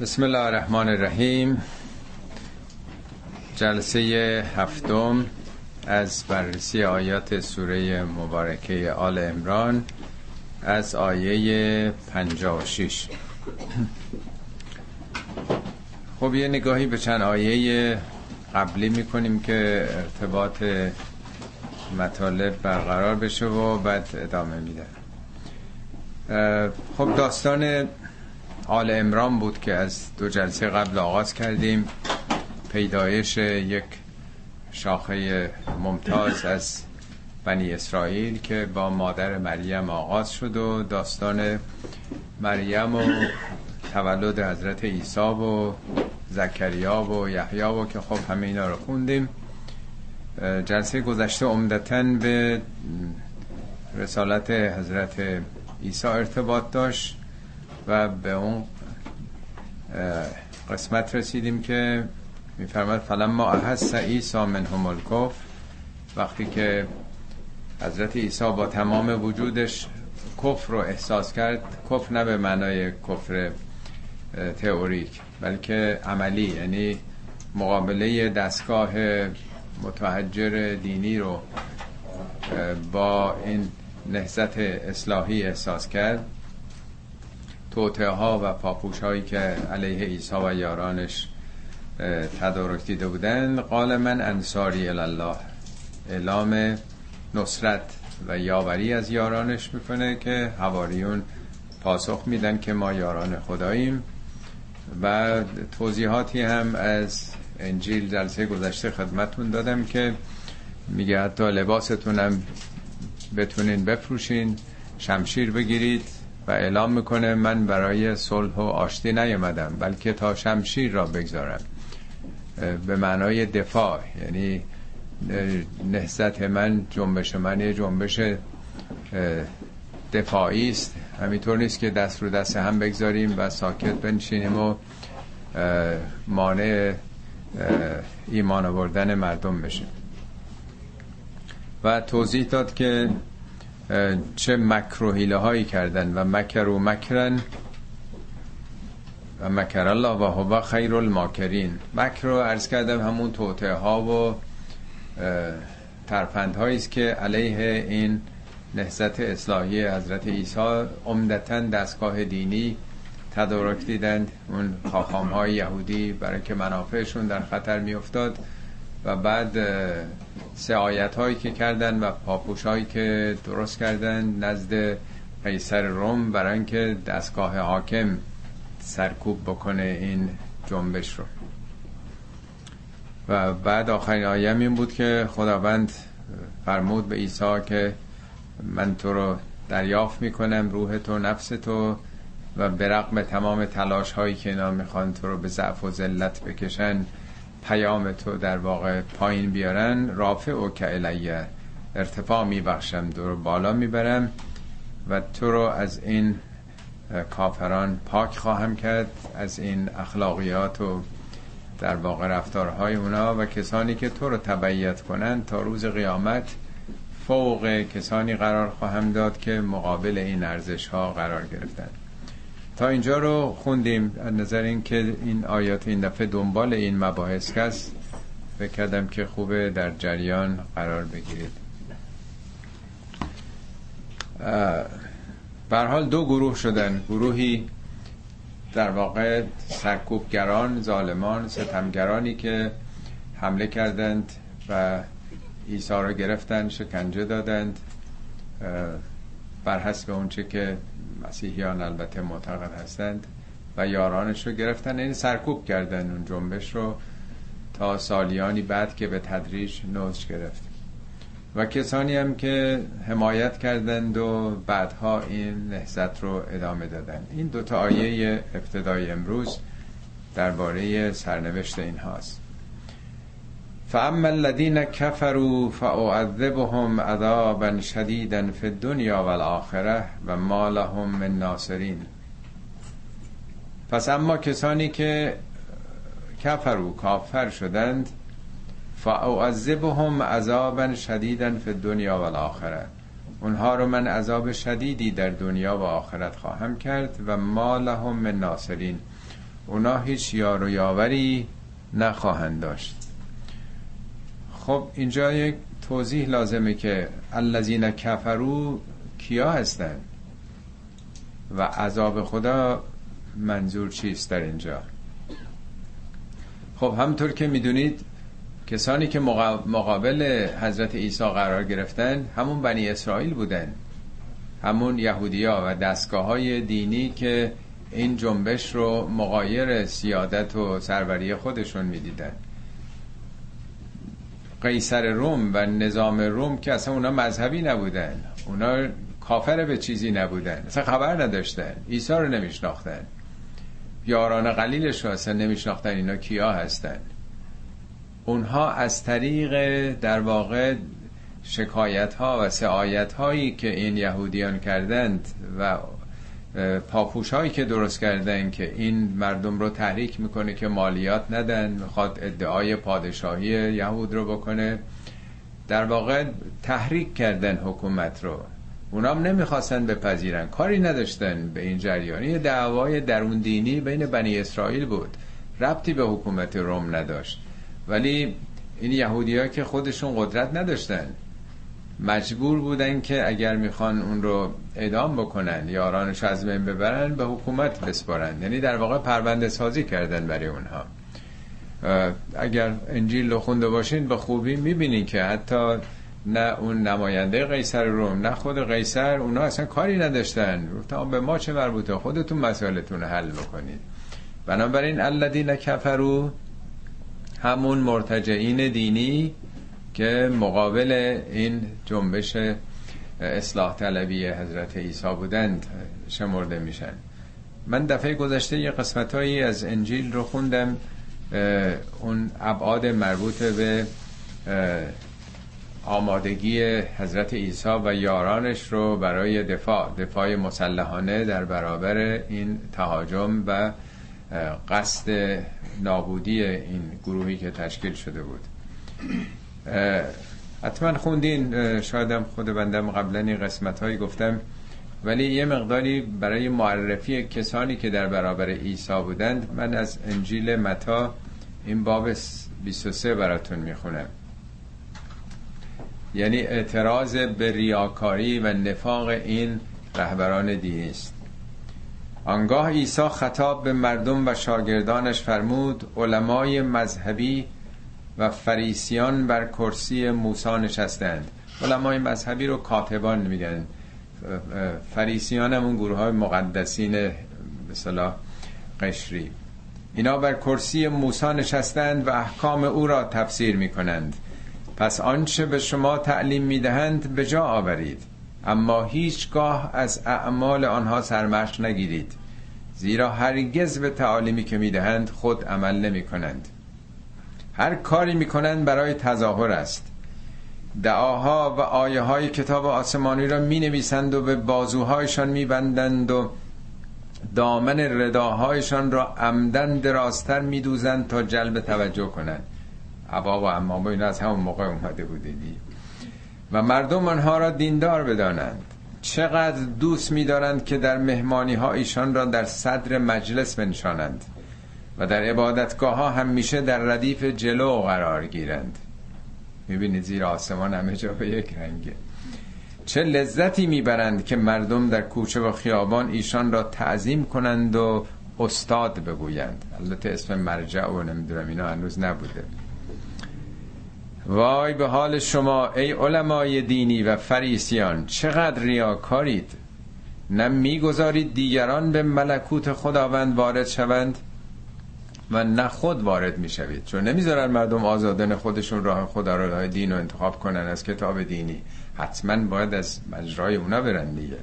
بسم الله الرحمن الرحیم. جلسه هفتم از بررسی آیات سوره مبارکه آل عمران از آیه 56. خب یه نگاهی به چند آیه قبلی میکنیم که ارتباط مطالب برقرار بشه و بعد ادامه میده. خب داستان آل عمران بود که از دو جلسه قبل آغاز کردیم، پیدایش یک شاخه ممتاز از بنی اسرائیل که با مادر مریم آغاز شد و داستان مریم و تولد حضرت عیسی و زکریا و یحیی و که خب همه اینا رو خوندیم. جلسه گذشته عمدتاً به رسالت حضرت عیسی ارتباط داشت و به اون قسمت رسیدیم که میفرماد فلما احس عیسی منهم الکفر، وقتی که حضرت عیسی با تمام وجودش کفر رو احساس کرد، کفر نه به معنای کفر تئوریک بلکه عملی، یعنی مقابله دستگاه متحجر دینی رو با این نهضت اصلاحی احساس کرد، توطئه ها و پاپوش هایی که علیه عیسی و یارانش تدارک دیده بودند. قال من انصاری الله، اعلام نصرت و یاوری از یارانش میکنه که حواریون پاسخ میدن که ما یاران خداییم و توضیحاتی هم از انجیل جلسه گذشته خدمتون دادم که میگه حتی لباستون هم بتونین بفروشین، شمشیر بگیرید و اعلام میکنه من برای صلح و آشتی نیامدم بلکه تا شمشیر را بگذارم، به معنای دفاع، یعنی نهضت من، جنبش من یه جنبش دفاعی است، همینطور نیست که دست رو دست هم بگذاریم و ساکت بنشینیم و مانع ایمان آوردن مردم بشیم. و توضیح داد که چه مکر و حیله هایی کردن و مکر و مکرن و مکر الله و هو خیر الماکرین. مکر رو عرض کردم همون توطئه ها و ترفند هایی است که علیه این نهضت اصلاحی حضرت عیسی عمدتاً دستگاه دینی تدارک دیدند، اون خاخام های یهودی برای که منافعشون در خطر می افتاد و بعد سعایت هایی که کردن و پاپوش هایی که درست کردن نزد قیصر روم برای اینکه دستگاه حاکم سرکوب بکنه این جنبش رو. و بعد آخرین آیه این بود که خداوند فرمود به عیسی که من تو رو دریافت میکنم، روح تو، نفس تو، و برغم تمام تلاش هایی که اینا میخوان تو رو به ضعف و ذلت بکشن، پیام تو در واقع پایین بیارن، رافع و که الیه، ارتفاع میبخشم، تو رو بالا میبرم و تو رو از این کافران پاک خواهم کرد، از این اخلاقیات و در واقع رفتارهای اونا، و کسانی که تو رو تبعیت کنن تا روز قیامت فوق کسانی قرار خواهم داد که مقابل این ارزش ها قرار گرفتن. تا اینجا رو خوندیم. از نظر این که این آیات این دفعه دنبال این مباحث هست، فکر کردم که خوبه در جریان قرار بگیرید. به هر حال دو گروه شدن، گروهی در واقع سرکوبگران، ظالمان، ستمگرانی که حمله کردند و عیسی را گرفتند، شکنجه دادند بر حسب اونچه که مسیحیان البته معتقد هستند، و یارانش رو گرفتن، این سرکوب کردن اون جنبش رو تا سالیانی بعد که به تدریج نوش گرفت. و کسانی هم که حمایت کردند و بعدها این نهضت رو ادامه دادن. این دوتا آیه ابتدای امروز درباره سرنوشت این هاست. فاما الذين كفروا فاعذبهم عذابا شديدا في الدنيا والاخره وما لهم من ناصرين. پس اما کسانی که کافر شدند، فاعذبهم عذابا شديدا في الدنيا والاخره، اونها رو من عذاب شدیدی در دنیا و آخرت خواهم کرد، و ما لهم من ناصرين، اونا هیچ یار و یاوری نخواهند داشت. خب اینجا یک توضیح لازمه که الذین کفروا کیا هستند و عذاب خدا منظور چیست در اینجا؟ خب همطور که میدونید کسانی که مقابل حضرت عیسی قرار گرفتن همون بنی اسرائیل بودن، همون یهودیا و دستگاه‌های دینی که این جنبش رو مغایر سیادت و سروری خودشون میدیدن. قیصر روم و نظام روم که اصلا اونا مذهبی نبودن، اونا کافر به چیزی نبودن، اصلا خبر نداشتن، عیسی رو نمیشناختن، یاران قلیلش رو اصلا نمیشناختن اینا کیا هستن. اونها از طریق در واقع شکایت ها و سعایت هایی که این یهودیان کردند و پاپوش هایی که درست کردن که این مردم رو تحریک میکنه که مالیات ندن، میخواد ادعای پادشاهی یهود رو بکنه، در واقع تحریک کردن حکومت رو. اونام نمیخواستن بپذیرن، کاری نداشتن به این جریانی. دعوای درون دینی بین بنی اسرائیل بود، ربطی به حکومت روم نداشت. ولی این یهودی‌ها که خودشون قدرت نداشتن مجبور بودن که اگر میخوان اون رو اعدام بکنن، یارانش از بین ببرن، به حکومت بسپارن. یعنی در واقع پرونده سازی کردن برای اونها. اگر انجیل رو خونده باشین به خوبی میبینین که حتی نه اون نماینده قیصر روم نه خود قیصر، اونا اصلا کاری نداشتن، گفتن به ما چه مربوطه، خودتون مسائلتون حل بکنید. بنابراین الذین کفروا همون مرتجعین دینی که مقابل این جنبش اصلاح طلبی حضرت عیسی بودند شمرده میشن. من دفعه گذشته یه قسمتایی از انجیل رو خوندم، اون ابعاد مربوط به آمادگی حضرت عیسی و یارانش رو برای دفاع مسلحانه در برابر این تهاجم و قصد نابودی این گروهی که تشکیل شده بود. حتما خوندین، شایدم خود بندم قبلا این قسمت هایی گفتم، ولی یه مقداری برای معرفی کسانی که در برابر عیسی بودند من از انجیل متا این باب 23 براتون میخونم. یعنی اعتراض به ریاکاری و نفاق این رهبران دینی است. آنگاه عیسی خطاب به مردم و شاگردانش فرمود: علمای مذهبی و فریسیان بر کرسی موسی نشستند. علمای مذهبی رو کاتبان میگن، فریسیان همون گروه های مقدسین به اصطلاح قشری. اینا بر کرسی موسی نشستند و احکام او را تفسیر میکنند. پس آنچه به شما تعلیم میدهند به جا آورید، اما هیچگاه از اعمال آنها سرمشق نگیرید، زیرا هرگز به تعالیمی که میدهند خود عمل نمی کنند. هر کاری می کنند برای تظاهر است. دعاها و آیه های کتاب آسمانی را می نویسند و به بازوهایشان می بندند و دامن رداهایشان را عمدن درازتر می دوزند تا جلب توجه کنند. عبا و عمام این از همون موقع اومده بودیدی. و مردم آنها را دیندار بدانند. چقدر دوست می دارند که در مهمانی ها ایشان را در صدر مجلس بنشانند و در عبادتگاه ها همیشه در ردیف جلو قرار گیرند. می بینید زیر آسمان همه جا به یک رنگه. چه لذتی می برند که مردم در کوچه و خیابان ایشان را تعظیم کنند و استاد بگویند. البته اسم مرجع و نمیدونم اینا هنوز نبوده. وای به حال شما ای علمای دینی و فریسیان، چقدر ریاکارید! نه میگذارید دیگران به ملکوت خداوند وارد شوند و نه خود وارد میشوید، چون نمیذارن مردم آزادن خودشون راه خدا رو، راه دین رو انتخاب کنن از کتاب دینی، حتما باید از مجرای اونا برن دیگه.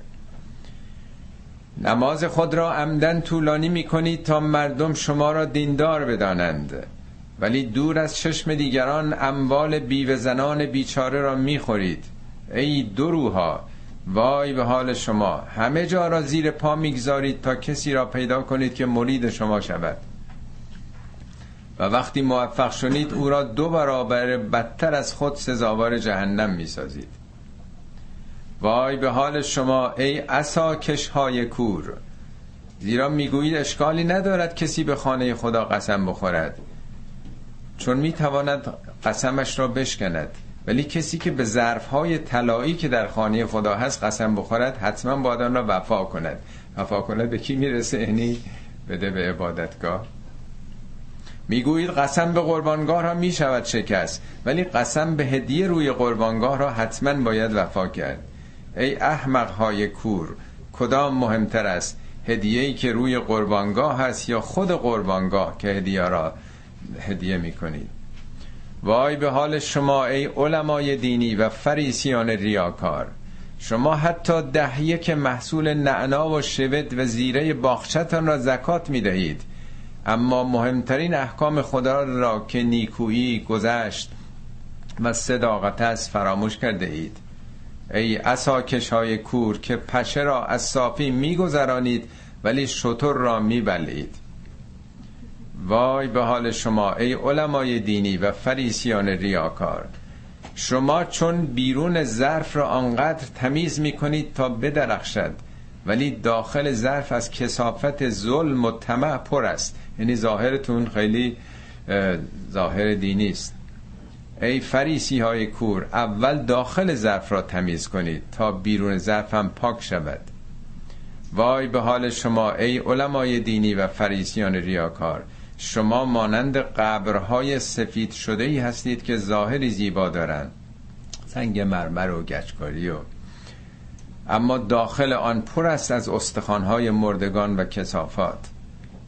نماز خود را عمدن طولانی میکنید تا مردم شما را دیندار بدانند، ولی دور از چشم دیگران اموال بیوه زنان بیچاره را میخورید. ای دروها، وای به حال شما! همه جا را زیر پا میگذارید تا کسی را پیدا کنید که مرید شما شود و وقتی موفق شدید او را 2 برابر بدتر از خود سزاوار جهنم میسازید. وای به حال شما ای عصاکش های کور! زیرا میگویید اشکالی ندارد کسی به خانه خدا قسم بخورد، چون میتواند قسمش را بشکند، ولی کسی که به ظرفهای طلایی که در خانه خدا هست قسم بخورد حتما باید آن را وفا کند. وفا کند به کی میرسه؟ یعنی بده به عبادتگاه. میگویید قسم به قربانگاه را میشود شکست، ولی قسم به هدیه روی قربانگاه را حتما باید وفا کرد. ای احمقهای کور، کدام مهمتر است؟ هدیه‌ای که روی قربانگاه هست یا خود قربانگاه که هدیه را هدیه میکنید؟ وای به حال شما ای علمای دینی و فریسیان ریاکار! شما حتی 10% محصول نعنا و شبت و زیره باغچتان را زکات میدهید، اما مهمترین احکام خدا را که نیکویی، گذشت و صداقت است فراموش کرده اید. ای عصاکش های کور که پشه را از صافی میگذرانید ولی شتر را میبلید! وای به حال شما ای علمای دینی و فریسیان ریاکار! شما چون بیرون ظرف را آنقدر تمیز میکنید تا بدرخشد، ولی داخل ظرف از کثافت ظلم و طمع پر است. یعنی ظاهرتون خیلی ظاهر دینی است. ای فریسی های کور، اول داخل ظرف را تمیز کنید تا بیرون ظرف هم پاک شود. وای به حال شما ای علمای دینی و فریسیان ریاکار! شما مانند قبرهای سفید شده‌ای هستید که ظاهری زیبا دارند، سنگ مرمر و گچکاری، اما داخل آن پر است از استخوان‌های مردگان و کثافات.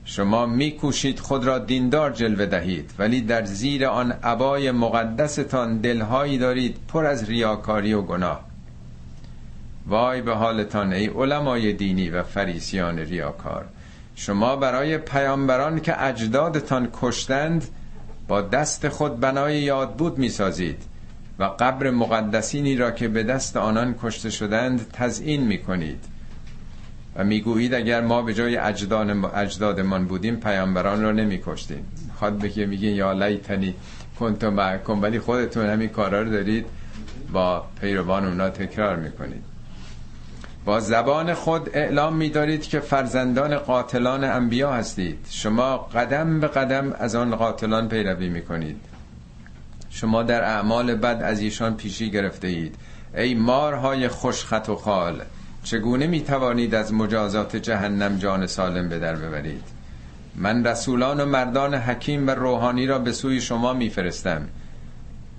شما می‌کوشید خود را دیندار جلوه دهید، ولی در زیر آن عبای مقدستان دل‌هایی دارید پر از ریاکاری و گناه. وای به حالتان ای علمای دینی و فریسیان ریاکار! شما برای پیامبران که اجدادتان کشتند با دست خود بنای یادبود می‌سازید و قبر مقدسینی را که به دست آنان کشته شدند تزیین می‌کنید و می‌گویید اگر ما به جای اجدادمان بودیم پیامبران را نمی‌کشتیم. خود بگه میگین یا لیتنی کنت معکم، ولی خودتون همین کارا رو دارید با پیروان اونها تکرار می‌کنید. با زبان خود اعلام می‌دارید که فرزندان قاتلان انبیا هستید. شما قدم به قدم از آن قاتلان پیروی می‌کنید. شما در اعمال بد از ایشان پیشی گرفته اید. ای مارهای خوشخط و خال! چگونه می‌توانید از مجازات جهنم جان سالم به در ببرید؟ من رسولان و مردان حکیم و روحانی را به سوی شما می‌فرستم.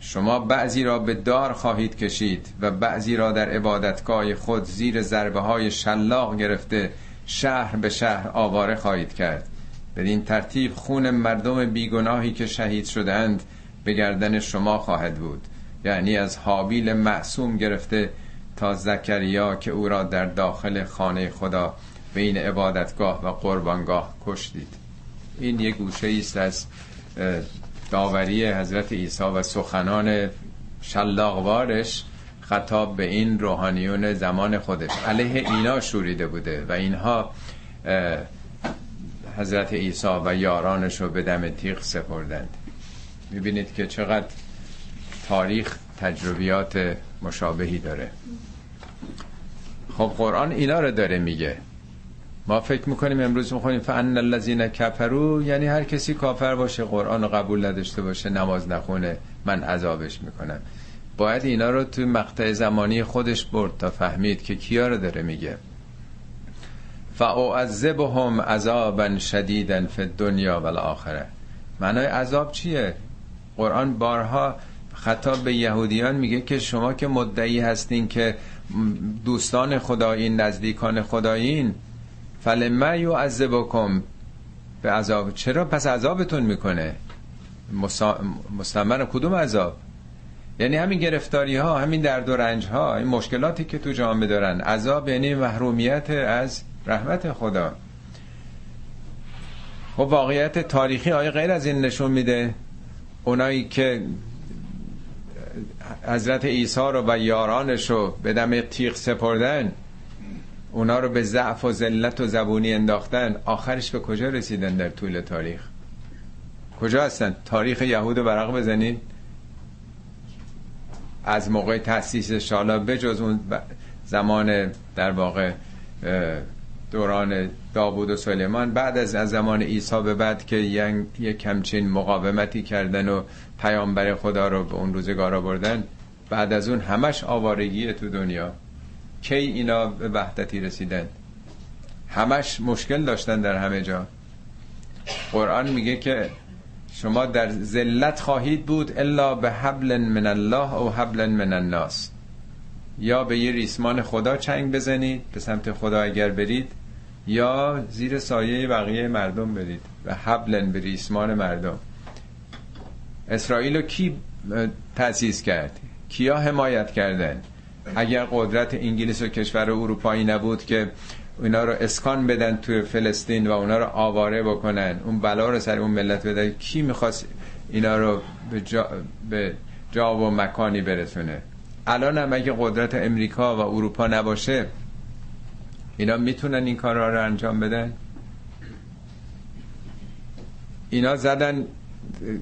شما بعضی را به دار خواهید کشید و بعضی را در عبادتگاه خود زیر ضربه‌های شلاق گرفته شهر به شهر آواره خواهید کرد. بدین ترتیب خون مردم بیگناهی که شهید شدند به گردن شما خواهد بود، یعنی از حابیل معصوم گرفته تا زکریا که او را در داخل خانه خدا بین عبادتگاه و قربانگاه کشتید. این یک گوشه‌ای است از داوری حضرت عیسی و سخنان شلاقوارش خطاب به این روحانیون زمان خودش. علیه اینا شوریده بوده و اینها حضرت عیسی و یارانش رو به دم تیغ سپردند. میبینید که چقدر تاریخ تجربیات مشابهی داره. خب قرآن اینا رو داره میگه. ما فکر میکنیم امروز میخونیم فان الذین کفروا، یعنی هر کسی کافر باشه، قرآن رو قبول نداشته باشه، نماز نخونه، من عذابش میکنم. باید اینا رو توی مقطع زمانی خودش برد تا فهمید که کیا رو داره میگه. فاعذبهم عذابا شدیدا فی الدنیا و الاخره. معنای عذاب چیه؟ قرآن بارها خطاب به یهودیان میگه که شما که مدعی هستین که دوستان خدایین، نزدیکان خدایین، فلما یعذبکم به عذاب، چرا پس عذابتون میکنه؟ مستمر کدوم عذاب؟ یعنی همین گرفتاری ها، همین درد و رنج ها، این مشکلاتی که تو جامعه دارن. عذاب یعنی محرومیت از رحمت خدا. خب واقعیت تاریخی آیا غیر از این نشون میده؟ اونایی که حضرت عیسی رو و یارانش رو به دم تیغ سپردن، اونا رو به ضعف و ذلت و زبونی انداختن، آخرش به کجا رسیدن در طول تاریخ؟ کجا هستن؟ تاریخ یهود رو ورق بزنین از موقع تأسیسش، حالا بجز اون زمان در واقع دوران داوود و سلیمان، بعد از زمان عیسی به بعد که یک همچین مقاومتی کردن و پیامبر خدا رو به اون روزگار آوردن، بعد از اون همش آوارگیه تو دنیا. کی اینا به وحدتی رسیدن؟ همش مشکل داشتن در همه جا. قرآن میگه که شما در ذلت خواهید بود الا به حبل من الله او حبل من الناس، یا به یه ریسمان خدا چنگ بزنید به سمت خدا اگر برید، یا زیر سایه بقیه مردم برید. و حبلن، به ریسمان مردم. اسرائیل رو کی تأسیس کرد؟ کیا حمایت کردن؟ اگر قدرت انگلیس و کشور اروپایی نبود که اونا رو اسکان بدن توی فلسطین و اونا رو آواره بکنن، اون بلا رو سر اون ملت بدن، کی میخواست اینا رو به جا و مکانی برسونه؟ الان هم اگه قدرت امریکا و اروپا نباشه، اینا میتونن این کارها رو انجام بدن؟ اینا زدن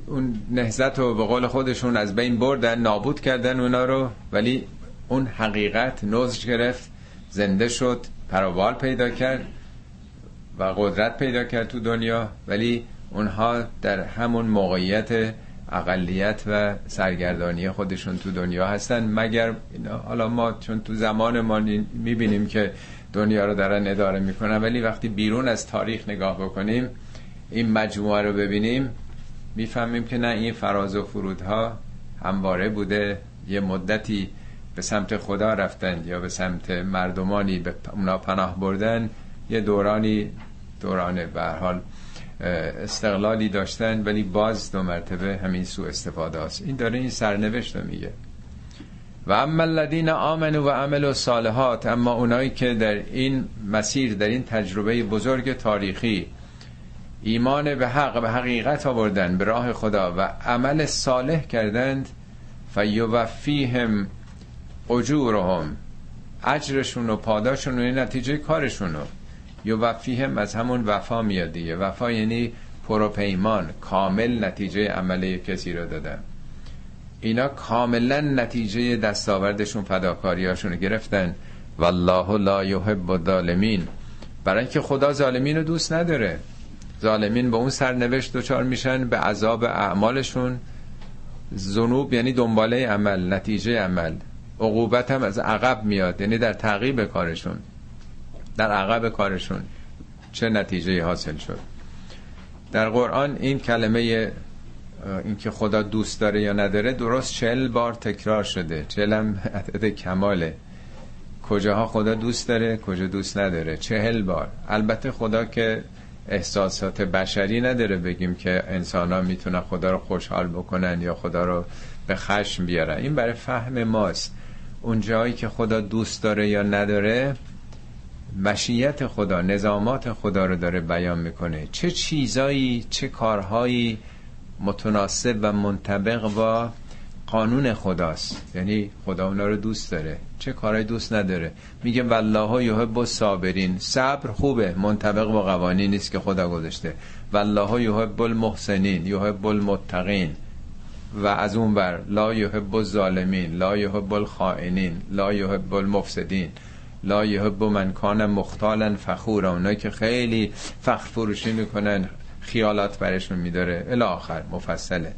اون نهضت رو، به قول خودشون از بین بردن، نابود کردن اونا رو، ولی اون حقیقت نوزش گرفت، زنده شد، پروبال پیدا کرد و قدرت پیدا کرد تو دنیا، ولی اونها در همون موقعیت اقلیت و سرگردانی خودشون تو دنیا هستن. مگر حالا ما چون تو زمان ما میبینیم که دنیا رو دارن اداره میکنن، ولی وقتی بیرون از تاریخ نگاه بکنیم، این مجموعه رو ببینیم، میفهمیم که نه، این فراز و فرودها همواره بوده. یه مدتی به سمت خدا رفتن یا به سمت مردمانی به اونا پناه بردن، یه دورانی به هر حال استقلالی داشتن، ولی باز دو مرتبه همین سوء استفاده است. این داره این سرنوشت رو میگه. و اما الذین آمنوا و عملوا الصالحات، اما اونایی که در این مسیر، در این تجربه بزرگ تاریخی ایمان به حق، به حقیقت آوردن، به راه خدا و عمل صالح کردند، فیوفیهم اجورهم، اجرشون و پاداشون و نتیجه کارشون رو. یو وفیهم از همون وفا میاد دیگه. وفا یعنی پروپیمان، کامل نتیجه عمله کسی رو دادن. اینا کاملا نتیجه دستاوردشون، فداکاریاشون رو گرفتن. والله لا یحب الظالمین، برای اینکه خدا ظالمین رو دوست نداره. ظالمین به اون سرنوشت دچار میشن، به عذاب اعمالشون. ذنوب یعنی دنباله عمل، نتیجه عمل. عقوبت هم از عقب میاد، یعنی در تعقیب کارشون، در عقب کارشون چه نتیجه حاصل شد. در قرآن این کلمه، این که خدا دوست داره یا نداره، درست 40 بار تکرار شده. 40 هم عدد کماله. کجاها خدا دوست داره، کجا دوست نداره. 40 بار. البته خدا که احساسات بشری نداره بگیم که انسان ها میتونن خدا رو خوشحال بکنن یا خدا رو به خشم بیارن. این برای فهم ماست. اون جایی که خدا دوست داره یا نداره، مشیت خدا، نظامات خدا رو داره بیان میکنه. چه چیزایی، چه کارهایی متناسب و منطبق با قانون خداست، یعنی خدا اونا رو دوست داره، چه کارهایی دوست نداره. میگه والله یحب الصابرین، صبر خوبه، منطبق با قوانین نیست که خدا گذاشته. والله یحب المحسنین، یحب المتقین. و از اون بر لا یحب الظالمین، لا یحب الخائنین، لا یحب المفسدین، لا یحب من کان مختالا فخورا، اونایی که خیلی فخر فروشی میکنن، خیالات برشون میداره، الی آخر مفصله.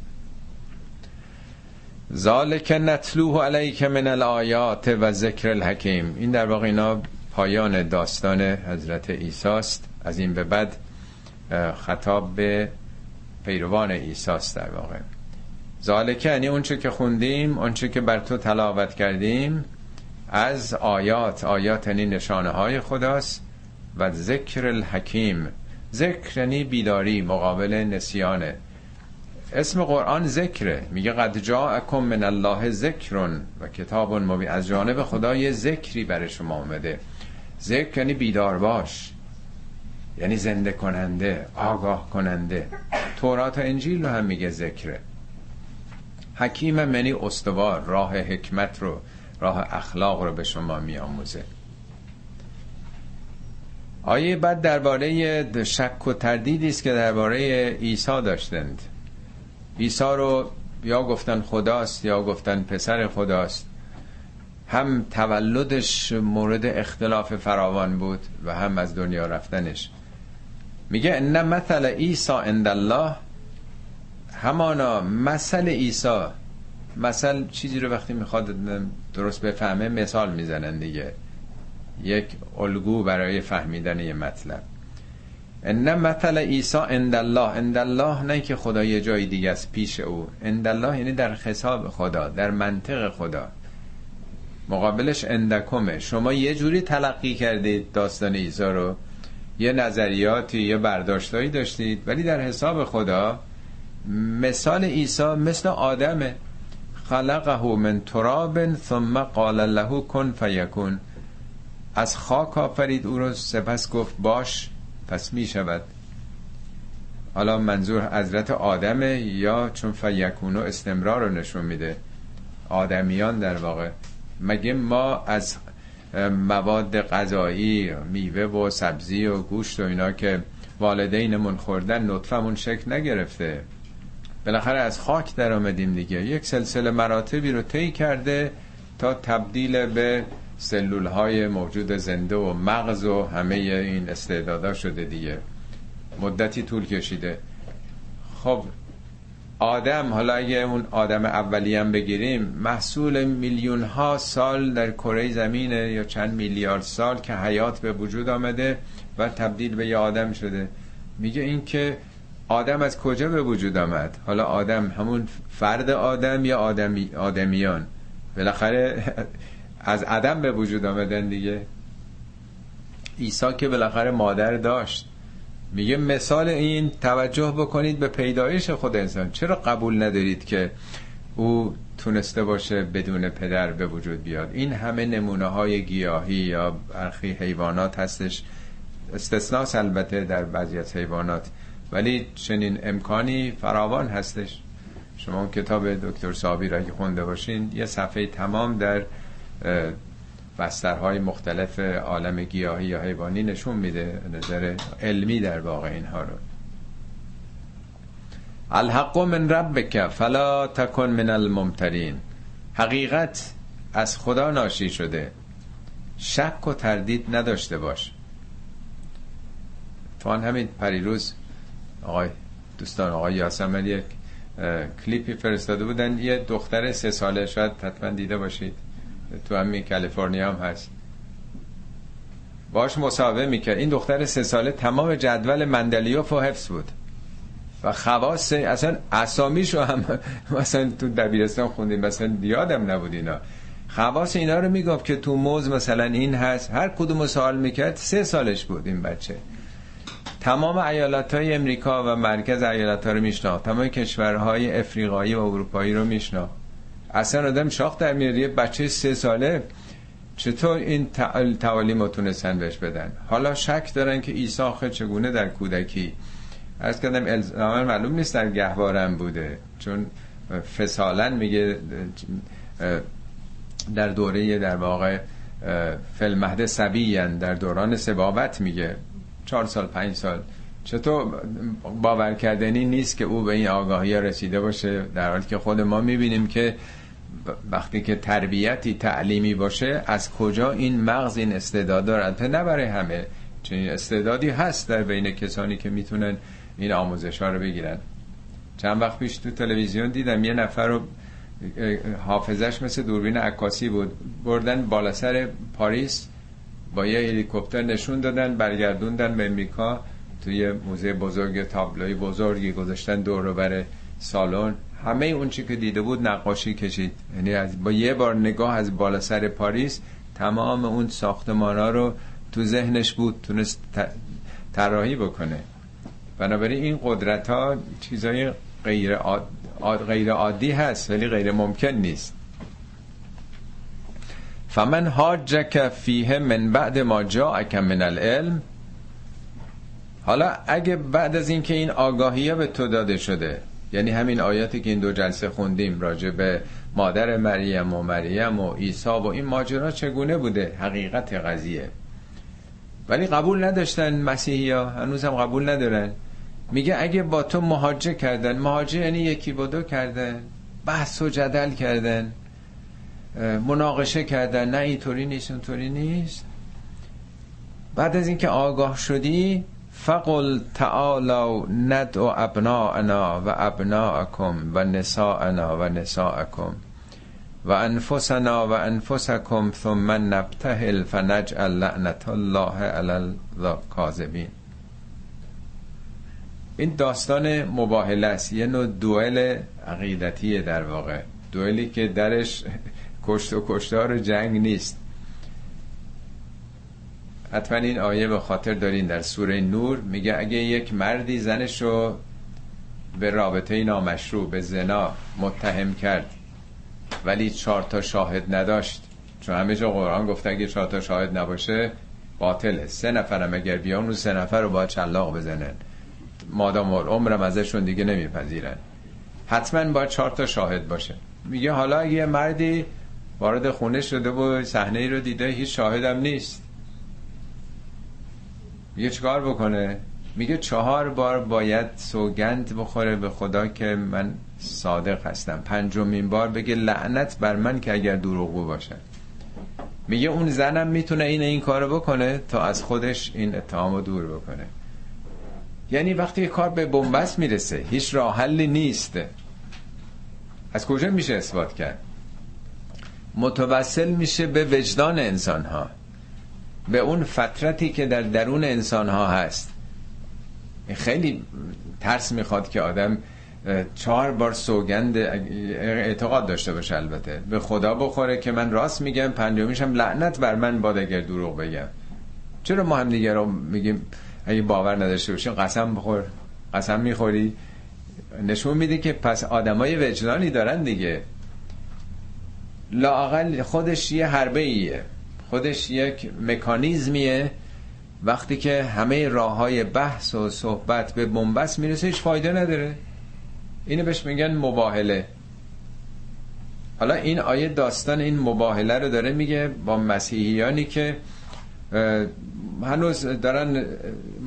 ذالک نتلوه علیک من الآیات و ذکر الحکیم. این در واقع اینا پایان داستان حضرت عیسی است. از این به بعد خطاب به پیروان عیسی است. در واقع ذالک یعنی اونچه که خوندیم، اونچه که بر تو تلاوت کردیم از آیات. آیات یعنی نشانه های خداست. و ذکر الحکیم، ذکر یعنی بیداری مقابل نسیانه. اسم قرآن ذکره. میگه قد جاءکم من الله ذکرون و کتاب مبین، از جانب خدا یه ذکری برای شما اومده. ذکر یعنی بیدار باش، یعنی زنده کننده، آگاه کننده. تورات و انجیل رو هم میگه ذکره. حکیم یعنی استوار، راه حکمت رو، راه اخلاق رو به شما میاموزه. آیه بعد درباره شک و تردیدی است که درباره عیسی داشتند. عیسی رو یا گفتن خداست یا گفتن پسر خداست. هم تولدش مورد اختلاف فراوان بود و هم از دنیا رفتنش. میگه ان مثل عیسی عند الله، همانا مثل عیسی، مثل چیزی رو وقتی میخواد درست بفهمه مثال میزنن دیگه، یک الگو برای فهمیدن یه مطلب. ان مثل عیسی عند الله، عند الله نه که خدا یه جای دیگه است پیش او، عند الله یعنی در حساب خدا، در منطق خدا. مقابلش اندکمه، شما یه جوری تلقی کردید داستان عیسی رو، یه نظریاتی یه برداشتایی داشتید، ولی در حساب خدا مثال عیسی مثل آدمه. خلقه من تراب ثم قال له کن فیکون، از خاک آفرید او رو، سپس گفت باش پس می شود. حالا منظور حضرت آدمه یا چون فیکون و استمرار رو نشون میده آدمیان در واقع. مگه ما از مواد غذایی میوه و سبزی و گوشت و اینا که والدینمون خوردن نطفمون شکل نگرفته؟ بالاخره از خاک در آمدیم دیگه، یک سلسله مراتبی رو طی کرده تا تبدیل به سلولهای موجود زنده و مغز و همه این استعدادا شده دیگه، مدتی طول کشیده. خب آدم، حالا اگه اون آدم اولی هم بگیریم، محصول میلیون ها سال در کره زمینه یا چند میلیارد سال که حیات به وجود آمده و تبدیل به یه آدم شده. میگه این که آدم از کجا به وجود آمد؟ حالا آدم همون فرد آدم یا آدمیان بالاخره از عدم به وجود آمدن دیگه. عیسی که بالاخره مادر داشت. میگه مثال این، توجه بکنید به پیدایش خود انسان. چرا قبول ندارید که او تونسته باشه بدون پدر به وجود بیاد؟ این همه نمونه های گیاهی یا برخی حیوانات هستش، استثناس البته در بعضی از حیوانات، ولی چنین امکانی فراوان هستش. شما کتاب دکتر صابی را که خونده باشین، یه صفحه تمام در بسترهای مختلف عالم گیاهی یا حیوانی نشون میده، نظر علمی در واقع اینها رو. الحق من ربک فلا تکن من الممترین، حقیقت از خدا ناشی شده، شک و تردید نداشته باش. تو همین پریروز آقای یاسمن یک کلیپی فرستاده بودن، یه دختر 3 ساله، شاید حتما دیده باشید، تو همین کالیفرنیا هم هست، باش مسابقه میکرد. این دختر 3 ساله تمام جدول مندلیوف رو حفظ بود و خواص، اصلا اسامیشو هم مثلا تو دبیرستان خوندیم مثلا یادم نبود اینا، خواص اینا رو میگفت که تو موز مثلا این هست، هر کدومو سوال میکرد. 3 سالش بود این بچه، تمام ایالت‌های امریکا و مرکز ایالت‌ها رو میشناخت، تمام کشورهای افریقایی و اروپایی رو میشناخت. اصلا آدم شاخ در میاره یه بچه 3 ساله چطور این تعالیم رو تونستن بهش بدن. حالا شک دارن که عیسی آخه چگونه در کودکی، عرض کردم الزامن معلوم نیست در گهوارم بوده، چون فسالن میگه در دوره در واقع فلمهد سبیین، در دوران سبابت میگه 4 سال 5 سال، چطور باور کردنی نیست که او به این آگاهی رسیده باشه، در حالی که خود ما میبینیم که وقتی که تربیتی تعلیمی باشه از کجا این مغز این استعداد دارد. نه برای همه چنین استعدادی هست در بین کسانی که میتونن این آموزش‌ها رو بگیرن. چند وقت پیش تو تلویزیون دیدم یه نفر رو حافظش مثل دوربین عکاسی بود، بردن بالا سر پاریس با یه هلیکوپتر نشون دادن، برگردوندن به امریکا، توی موزه بزرگ تابلوی بزرگی گذاشتن دور و بر سالن، همه اون چی که دیده بود نقاشی کشید. یعنی با یه بار نگاه از بالا سر پاریس تمام اون ساختمانا رو تو ذهنش بود، تونست طراحی بکنه. بنابراین این قدرت ها چیزای غیر عادی هست ولی غیر ممکن نیست. فمن حاجک فیه من بعد ما جاءک من العلم، حالا اگه بعد از اینکه این آگاهیه به تو داده شده، یعنی همین آیاتی که این 2 جلسه خوندیم راجع به مادر مریم و عیسی و این ماجرا چگونه بوده، حقیقت قضیه، ولی قبول نداشتن مسیحی‌ها، هنوزم قبول ندارن. میگه اگه با تو مهاجه کردن، مهاجه یعنی یکی بدو کردن، بحث و جدل کردن، مناقشه کردن، نه اینطوری نیست اونطوری نیست. بعد از اینکه آگاه شدی، فقل تعالوا ندعو ابناءنا و ابناءکم و نساءنا و نساءکم و انفسنا و انفسکم ثم نبتهل فنجعل لعنت الله علی الکاذبین. این داستان مباهله است، یه نوع دوئل عقیدتیه در واقع، دوئلی که درش کشت و کشتار و جنگ نیست. حتما این آیه به خاطر دارین در سوره نور میگه اگه یک مردی زنش رو به رابطه نامشروع، به زنا متهم کرد ولی 4 شاهد نداشت، چون همه جا قرآن گفته اگه 4 شاهد نباشه باطله. 3 اگر بیان اون 3 رو باید چلاق بزنن، مادام العمرم ازشون دیگه نمیپذیرن، حتما باید 4 شاهد باشه. میگه حالا اگه یه مردی وارد خونه شده و صحنه ای رو دیده هیچ شاهدم نیست، میگه چیکار بکنه؟ میگه 4 باید سوگند بخوره به خدا که من صادق هستم، 5مین بار بگه لعنت بر من که اگر دروغگو باشه. میگه اون زنم میتونه این کارو بکنه تا از خودش این اتهامو دور بکنه. یعنی وقتی کار به بنبست میرسه، هیچ راه حلی نیست، از کجا میشه اثبات کرد؟ متوسل میشه به وجدان انسانها، به اون فطرتی که در درون انسانها هست. خیلی ترس میخواد که آدم 4 سوگند اعتقاد داشته باشه، البته به خدا بخوره که من راست میگم، 5میشم لعنت بر من باد اگر دروغ بگم. چرا ما هم دیگه رو میگیم اگه باور نداشته باشیم قسم بخور، قسم میخوری؟ نشون میده که پس آدمای وجدانی دارن دیگه. لااقل خودش یه حربه ایه، خودش یک مکانیزمیه. وقتی که همه راههای بحث و صحبت به بنبست میرسه هیچ فایده نداره، اینو بهش میگن مباهله. حالا این آیه داستان این مباهله رو داره میگه با مسیحیانی که هنوز دارن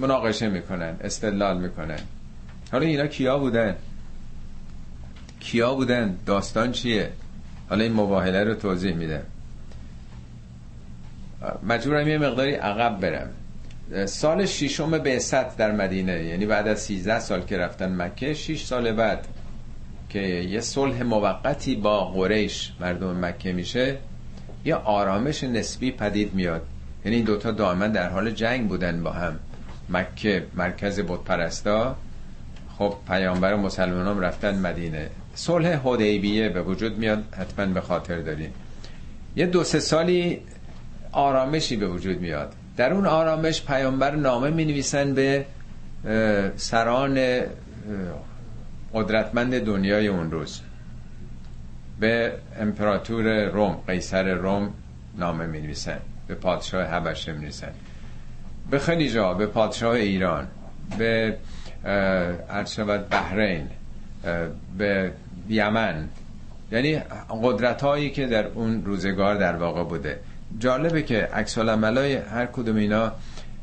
مناقشه میکنن، استدلال میکنن. حالا اینا کیا بودن؟ داستان چیه؟ حالا این مباهله رو توضیح میدم. مجبورم یه مقداری عقب برم. سال 6 بعثت در مدینه، یعنی بعد از 13 سال که رفتن مکه، 6 سال بعد که یه صلح موقتی با قریش مردم مکه میشه، یه آرامش نسبی پدید میاد. یعنی این دوتا دائما در حال جنگ بودن با هم. مکه مرکز بت پرستا، خب پیامبر مسلمانان رفتن مدینه، صلح حدیبیه به وجود میاد، حتما به خاطر دارین. یه 2-3 آرامشی به وجود میاد. در اون آرامش پیامبر نامه مینویسن به سران قدرتمند دنیای اون روز، به امپراتور روم، قیصر روم نامه مینویسن، به پادشاه حبشه مینویسن، به خیلی جا، به پادشاه ایران، به ارشواد بحرین، به یمن، یعنی قدرت هایی که در اون روزگار در واقع بوده. جالبه که عکس العملای هر کدوم اینا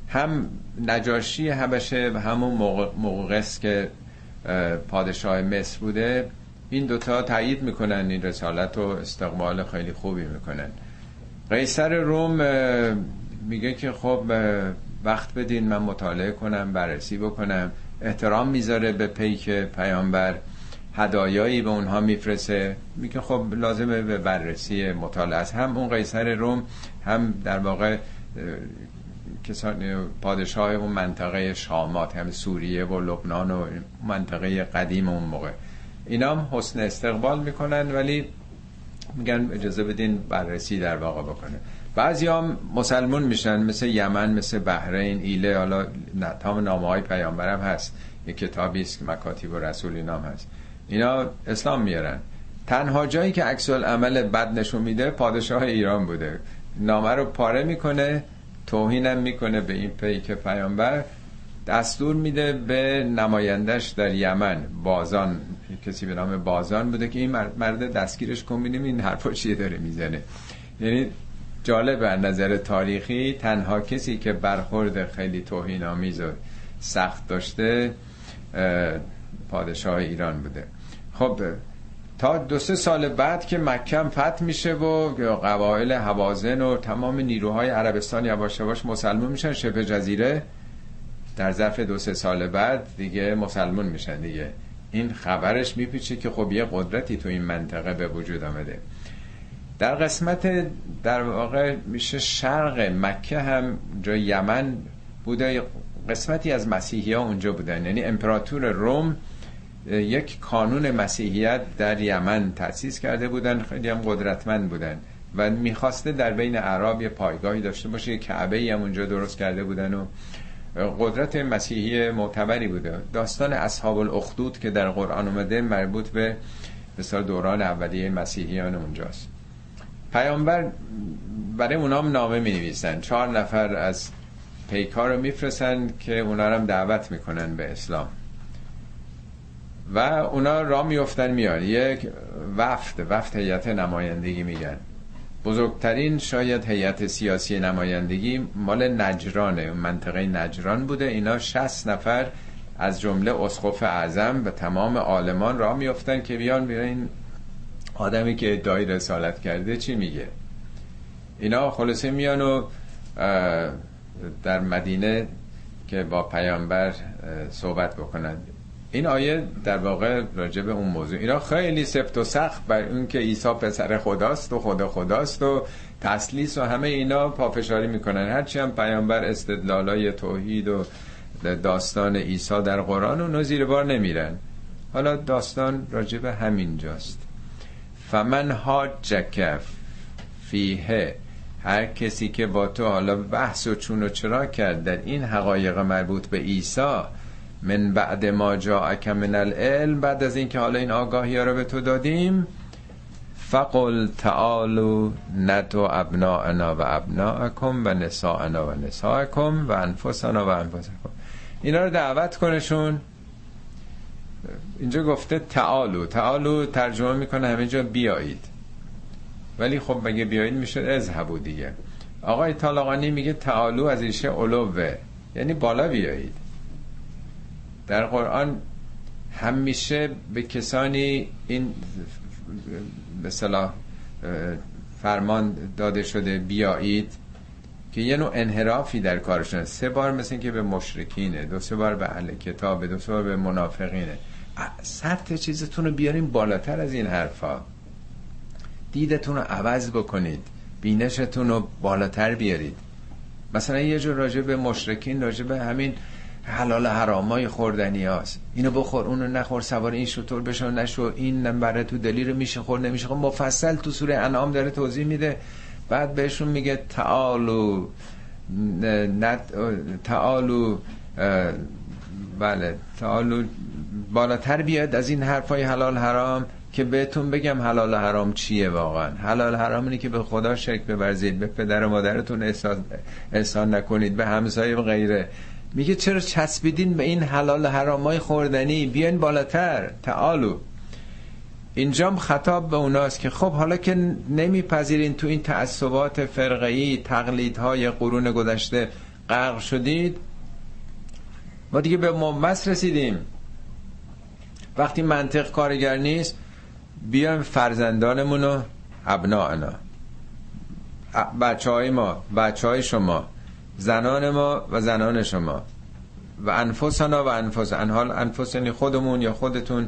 هم نجاشی حبشه و همون موقعس که پادشاه مصر بوده، این دوتا تایید میکنن این رسالت و استقبال خیلی خوبی میکنن. قیصر روم میگه که خب وقت بدین من مطالعه کنم، بررسی بکنم، احترام میذاره به پیک پیامبر، هدایایی به اونها میفرسه، میگه خب لازمه به بررسی مطالعه است. هم اون قیصر روم هم در واقع کسان پادشاه اون منطقه شامات، هم سوریه و لبنان و منطقه قدیم اون موقع، اینا هم حسن استقبال میکنن ولی میگن اجازه بدین بررسی در واقع بکنه. بعضی هم مسلمان میشن، مثل یمن، مثل بحرین، ایله. حالا تمام نامه‌های پیامبر هم هست، یک کتابی است که مکاتیب رسول اینا هم هست، اینا اسلام میارن. تنها جایی که عکس العمل بد نشون میده پادشاه ایران بوده، نامه رو پاره میکنه، توهینم میکنه به این پیک پیامبر، دستور میده به نمایندش در یمن، بازان، کسی به نام بازان بوده، که این مرد دستگیرش کن بینیم این حرفا چیه داره میزنه. یعنی جالب از نظر تاریخی تنها کسی که برخورد خیلی توهین‌آمیز و سخت داشته پادشاه ایران بوده. خب تا 2-3 سال بعد که مکه فتح میشه و قبایل هوازن و تمام نیروهای عربستان یواش یواش مسلمان میشن، شبه جزیره در ظرف 2-3 سال بعد دیگه مسلمان میشن دیگه. این خبرش میپیچه که خب یه قدرتی تو این منطقه به وجود آمده. در قسمت در واقع میشه شرق مکه هم جای یمن بوده، قسمتی از مسیحی ها اونجا بودن، یعنی امپراتور روم یک کانون مسیحیت در یمن تأسیس کرده بودن، خیلی هم قدرتمند بودن و میخواسته در بین عرب یه پایگاهی داشته باشه، یه کعبه‌ای هم اونجا درست کرده بودن و قدرت مسیحی معتبری بوده. داستان اصحاب الاخدود که در قرآن اومده مربوط به مثلا دوران اولیه مسیحیان اونجاست. پیامبر برای اونام نامه می‌نویسن، 4 نفر از پیکار رو میفرستن که اونا رو هم دعوت میکنن به اسلام و اونا را میفتن میان. یک وفد هیئت نمایندگی میگن، بزرگترین شاید هیئت سیاسی نمایندگی مال نجرانه، منطقه نجران بوده. اینا 60 نفر از جمله اسقف اعظم و تمام عالمان را میفتن که بیان این آدمی که ادعای رسالت کرده چی میگه. اینا خلاصه میان و در مدینه که با پیامبر صحبت بکنن. این آیه در واقع راجع به اون موضوع، اینا خیلی سفت و سخت بر اون که عیسی پسر خداست و خدا خداست و تثلیث و همه اینا پافشاری میکنن. هرچی هم پیامبر استدلالای توحید و داستان عیسی در قرآن اونو زیر بار نمیرن. حالا داستان راجع به همین جاست. فمن حاجک فیه، هر کسی که با تو حالا بحث و چون و چرا کرد در این حقایق مربوط به عیسی، من بعد ما جاءک من العلم، بعد از این که حالا این آگاهی ها رو به تو دادیم، فقل تعالوا ندعو ابناءنا و ابناءکم و نساءنا و نساءکم و انفسنا و انفسکم، اینا رو دعوت کنشون. اینجا گفته تعالو ترجمه میکنه همه جا بیایید، ولی خب بگه بیایید میشه اذهبوا دیگه. آقای طالقانی میگه تعالو از ریشه علوه، یعنی بالا بیایید. در قرآن همیشه به کسانی این به صلاح فرمان داده شده بیایید که یه نوع انحرافی در کارشونه. 3 بار مثل که به مشرکینه، 2-3 بار به اهل کتابه، 2-3 بار به منافقینه. سطح چیزتون رو بیاریم بالاتر از این حرفا، دیدتون رو عوض بکنید، بینشتون رو بالاتر بیارید. مثلا یه جور راجع به مشرکین، راجع به همین حلال حرامای خوردنی هاست، اینو بخور اونو نخور، سوار این شطور بشو نشو، این نمبره تو دلیر میشه خور نمیشه خور، مفصل تو سوره انعام داره توضیح میده. بعد بهشون میگه تعالو بالاتر بیاد از این حرفای حلال حرام که بهتون بگم حلال حرام چیه. واقعا حلال حرام اینه که به خدا شرک ببرزید، به پدر و مادرتون احسان نکنید، به همسایه و غیره. میگه چرا چسبیدین به این حلال حرامای خوردنی، بیاین بالاتر، تعالو. اینجام خطاب به اوناست که خب حالا که نمیپذیرین، تو این تعصبات فرقه‌ای، تقلیدهای قرون گذشته غرق شدید، ما دیگه به ممس رسیدیم. وقتی منطق کارگر نیست، بیایم فرزندانمونو، ابناءنا، بچه‌های ما، بچه‌های شما، زنان ما و زنان شما، و انفسنا و انفس انحال، انفس یعنی خودمون یا خودتون،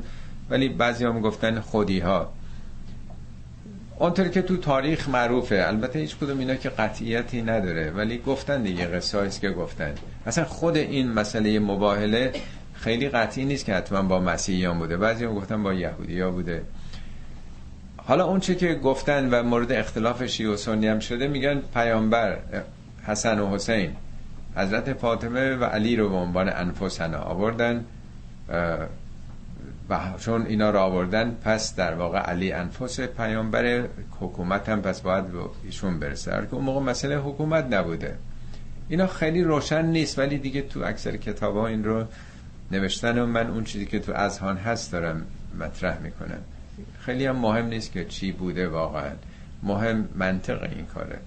ولی بعضی هم گفتن خودی ها، اونطور که تو تاریخ معروفه. البته هیچ کدوم اینا که قطعیتی نداره، ولی گفتن دیگه، قصه هاییست که گفتن. اصلا خود این مسئله مباهله خیلی قطعی نیست که حتما با مسیحیان بوده، بعضی هم گفتن با یهودی ها بوده. حالا اون چه که گفتن و مورد اختلاف شیعه و سنی هم شده، میگن پیامبر حسن و حسین، حضرت فاطمه و علی رو به عنوان انفسنا آوردن، و چون اینا رو آوردن پس در واقع علی انفس پیامبر، حکومت هم پس باید به ایشون برسه، هر که اون موقع مسئله حکومت نبوده. اینا خیلی روشن نیست، ولی دیگه تو اکثر کتاب‌ها این رو نوشتن و من اون چیزی که تو اذهان هست دارم مطرح میکنم. خیلی هم مهم نیست که چی بوده، واقعا مهم منطق این کاره.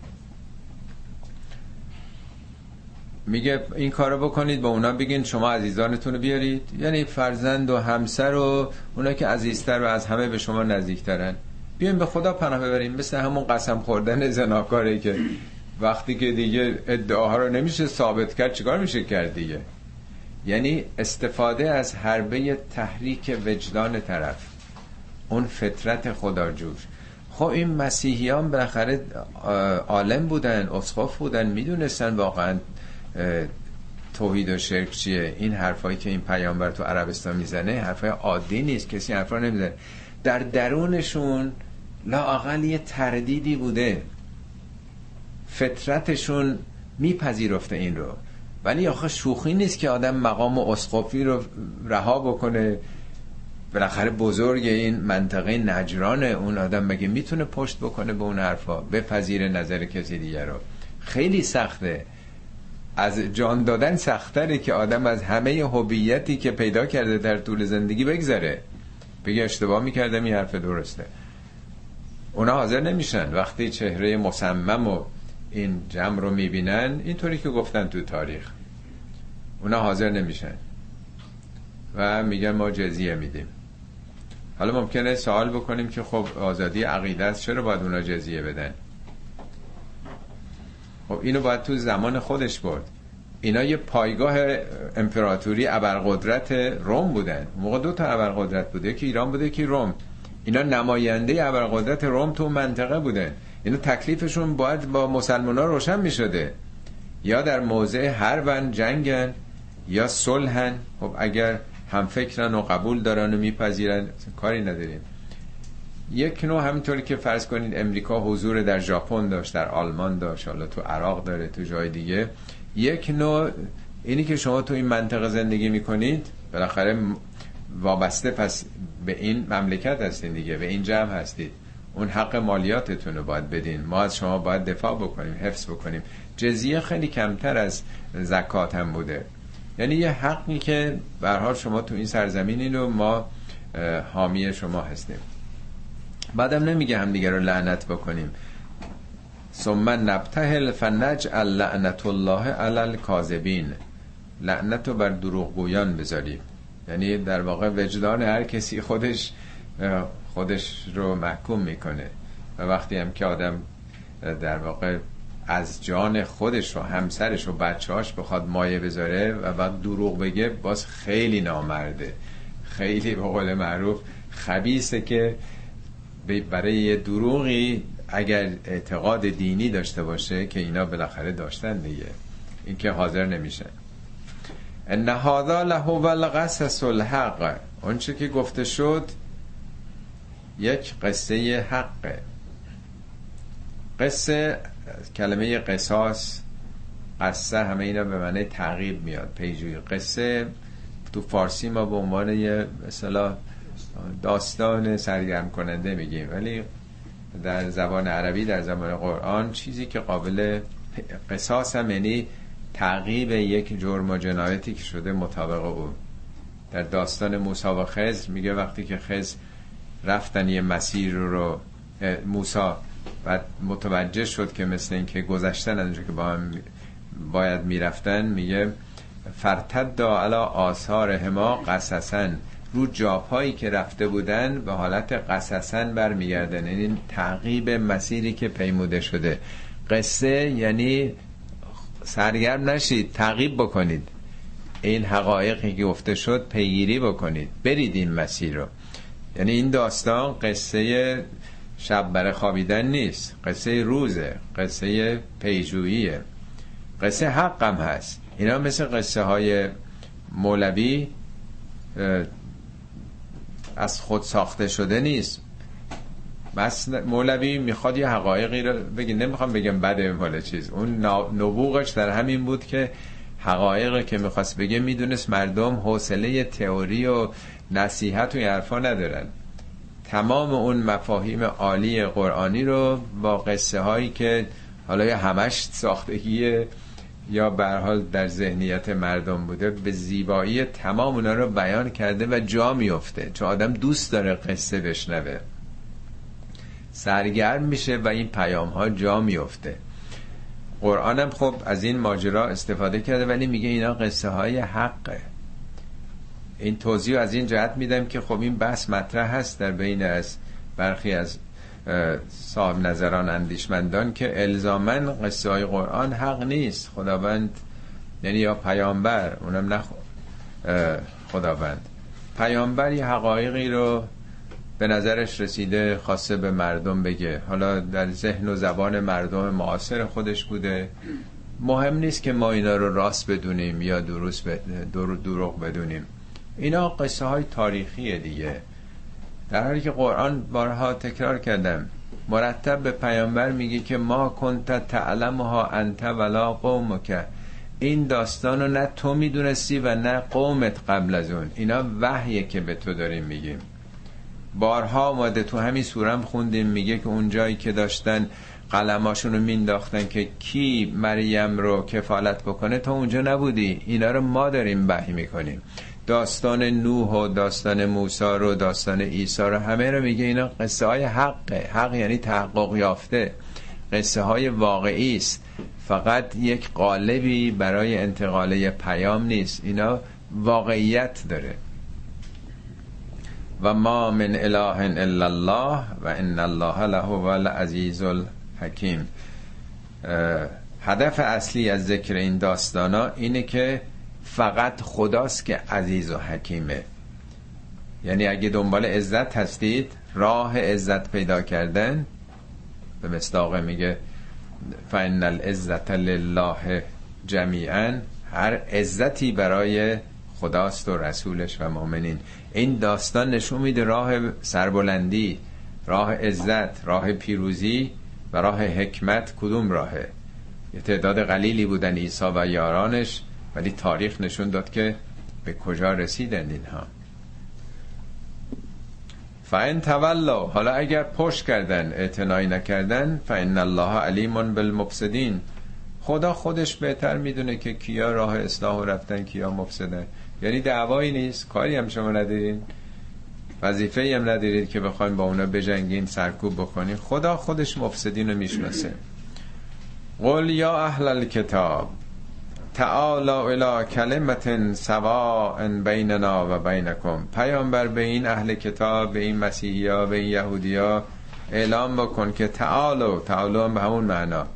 میگه این کارو بکنید، با اونا بگین شما عزیزانتون رو بیارید، یعنی فرزند و همسر و اونا که عزیزتر و از همه به شما نزدیکترن، بیاین به خدا پناه ببریم. مثل همون قسم خوردن زناکاری که وقتی که دیگه ادعاها رو نمیشه ثابت کرد چیکار میشه کرد دیگه. یعنی استفاده از حربه تحریک وجدان طرف، اون فطرت خداجوش. خب این مسیحیان بالاخره عالم بودن، اسقف بودن، میدونستن واقعا توحید و شرک چیه. این حرفایی که این پیامبر تو عربستان میزنه حرفای عادی نیست، کسی حرفا نمیزنه. در درونشون لااقل یه تردیدی بوده، فطرتشون میپذیرفته این رو. ولی آخه شوخی نیست که آدم مقام اسقفی رو رها بکنه. بالاخره بزرگ این منطقه نجرانه، اون آدم مگه میتونه پشت بکنه به اون حرفا، بپذیره نظر کسی دیگر رو؟ خیلی سخته، از جان دادن سختره که آدم از همه هویتی که پیدا کرده در طول زندگی بگذره، بگه اشتباه میکردم این حرف درسته. اونا حاضر نمیشن وقتی چهره مصمم و این جمع رو میبینن اینطوری که گفتن تو تاریخ، اونا حاضر نمیشن و میگن ما جزیه میدیم. حالا ممکنه سوال بکنیم که خب آزادی عقیده است، چرا باید اونا جزیه بدن؟ خب اینو باید تو زمان خودش برد. اینا یه پایگاه امپراتوری ابرقدرت روم بودن، موقع دو تا ابرقدرت بوده، یکی ایران بوده یکی روم. اینا نماینده ابرقدرت روم تو منطقه بودن. اینا تکلیفشون باید با مسلمان‌ها روشن می‌شده، یا در موضع حربن جنگن یا صلحن. خب اگر هم فکرن و قبول دارن و میپذیرن کاری نداریم. یک نوع همینطوری که فرض کنید امریکا حضور در ژاپن داشت، در آلمان داشت، حالا تو عراق داره، تو جای دیگه، یک نوع اینی که شما تو این منطقه زندگی میکنید بالاخره وابسته پس به این مملکت هستین دیگه، به این جمع هستید، اون حق مالیاتتون رو باید بدین، ما از شما باید دفاع بکنیم، حفظ بکنیم. جزیه خیلی کمتر از زکات هم بوده، یعنی یه حقی که به هر حال شما تو این سرزمین اینو ما حامی شما هستیم. بعدم نمیگه هم دیگه رو لعنت بکنیم، ثم نبتهل فنجعل لعنت الله علی الکاذبین، لعنت رو بر دروغگویان بذاریم. یعنی در واقع وجدان هر کسی خودش رو محکوم میکنه، و وقتی هم که آدم در واقع از جان خودش و همسرش و بچه‌هاش بخواد مایه بذاره و بعد دروغ بگه، باز خیلی نامرده، خیلی به قول معروف خبیثه که برای یه دروغی اگر اعتقاد دینی داشته باشه که اینا بالاخره داشتن دیگه، این که حاضر نمیشن. ان هذا لهو القصص الحق، اون چه که گفته شد یک قصه حقه. قصه، کلمه قصاص، قصه، همه اینا به معنی تعقیب میاد، پیجوی. قصه تو فارسی ما به عنوان یه مثلا داستان سرگرم کننده میگیم، ولی در زبان عربی، در زبان قرآن، چیزی که قابل قصاص هم یعنی تعقیب یک جرم و جنایتی که شده مطابق او. در داستان موسی و خضر میگه وقتی که خضر رفتن یه مسیر رو، موسی بعد متوجه شد که مثل این که گذشتن از اونجا که با هم باید میرفتن، میگه فرتد علی آثارهم قصصا، رو جاپایی که رفته بودن به حالت قصصا برمیگردن، یعنی تعقیب مسیری که پیموده شده. قصه یعنی سرگرم نشید، تعقیب بکنید این حقایقی که گفته شد، پیگیری بکنید، برید این مسیر رو. یعنی این داستان قصه شب برای خوابیدن نیست، قصه روزه، قصه پیجوییه، قصه حق هم هست. اینا مثل قصه های مولوی از خود ساخته شده نیست. مثلا مولوی میخواد یه حقایقی رو بگه، نمیخوام بگم بده مال چیز، اون نبوغش در همین بود که حقایقی که میخواست بگه میدونست مردم حوصله تئوری و نصیحت و حرفا ندارن. تمام اون مفاهیم عالی قرآنی رو با قصه هایی که حالا یا همش ساختگیه یا به هر حال در ذهنیت مردم بوده، به زیبایی تمام اونا رو بیان کرده و جا میفته، چون آدم دوست داره قصه بشنوه، سرگرم میشه و این پیام ها جا میفته. قرآنم خب از این ماجرا استفاده کرده، ولی میگه اینا قصه های حقه. این توضیح از این جهت میدم که خب این بحث مطرح هست در بین از برخی از صاحب نظران، اندیشمندان، که الزاماً قصه های قرآن حق نیست. خداوند یعنی یا پیامبر، اونم نه خداوند، پیامبر یه حقایقی رو به نظرش رسیده خاصه به مردم بگه، حالا در ذهن و زبان مردم معاصر خودش بوده. مهم نیست که ما اینا رو راست بدونیم یا دروغ بدونیم، اینا قصه های تاریخیه دیگه. در حالی که قرآن بارها تکرار کردم مرتب به پیامبر میگه که ما کنت تعلمها انت ولا قومک، این داستانو نه تو میدونستی و نه قومت قبل از اون، اینا وحیه که به تو داریم میگیم. بارها آمده، تو همین سورم خوندیم، میگه که اون جایی که داشتن قلماشون رو مینداختن که کی مریم رو کفالت بکنه، تا اونجا نبودی، اینا رو ما داریم وحی میکنیم. داستان نوح و داستان موسی رو، داستان عیسی رو، همه رو میگه اینا قصه های حقه. حق یعنی تحقق یافته، قصه های واقعی است، فقط یک قالبی برای انتقال پیام نیست، اینا واقعیت داره. و ما من اله الا الله و ان الله لهو العزیز الحکیم. هدف اصلی از ذکر این داستانا اینه که فقط خداست که عزیز و حکیمه. یعنی اگه دنبال عزت هستید، راه عزت پیدا کردن، به مصداقه میگه فان العزت لله جمیعا، هر عزتی برای خداست و رسولش و مؤمنین. این داستان نشون میده راه سربلندی، راه عزت، راه پیروزی و راه حکمت کدوم راهه. یه تعداد قلیلی بودن عیسی و یارانش، ولی تاریخ نشون داد که به کجا رسیدن اینها. فان تولوا، حالا اگر پشت کردن، اعتنایی نکردن، فان الله علیم بالمفسدین، خدا خودش بهتر میدونه که کیا راه اصلاح رفتن، کیا مفسدن. یعنی دعوایی نیست، کاری هم شما ندارین، وظیفه‌ای هم ندارید که بخواید با اونا بجنگین، سرکوب بکنین. خدا خودش مفسدین رو میشناسه. قل یا اهل الکتاب تعالا الی کلمة سواء بیننا و بینکم، پیامبر به این اهل کتاب، به این مسیحیا، به این یهودیا اعلام بکن که تعالو به همون معنا،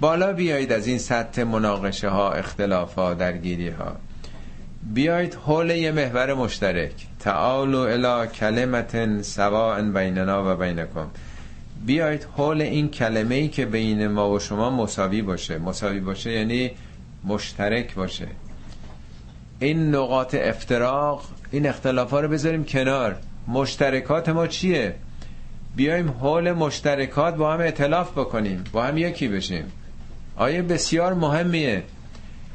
بالا بیایید از این سطح مناقشه ها، اختلاف ها، درگیری ها، بیایید حول یه محور مشترک. تعالو الی کلمة سواء بیننا و بینکم، بیایید حول این کلمه‌ای که بین ما و شما مساوی باشه. مساوی باشه یعنی مشترک باشه. این نقاط افتراق، این اختلافا رو بذاریم کنار. مشترکات ما چیه؟ بیایم حول مشترکات با هم ائتلاف بکنیم، با هم یکی بشیم. آیه بسیار مهمیه.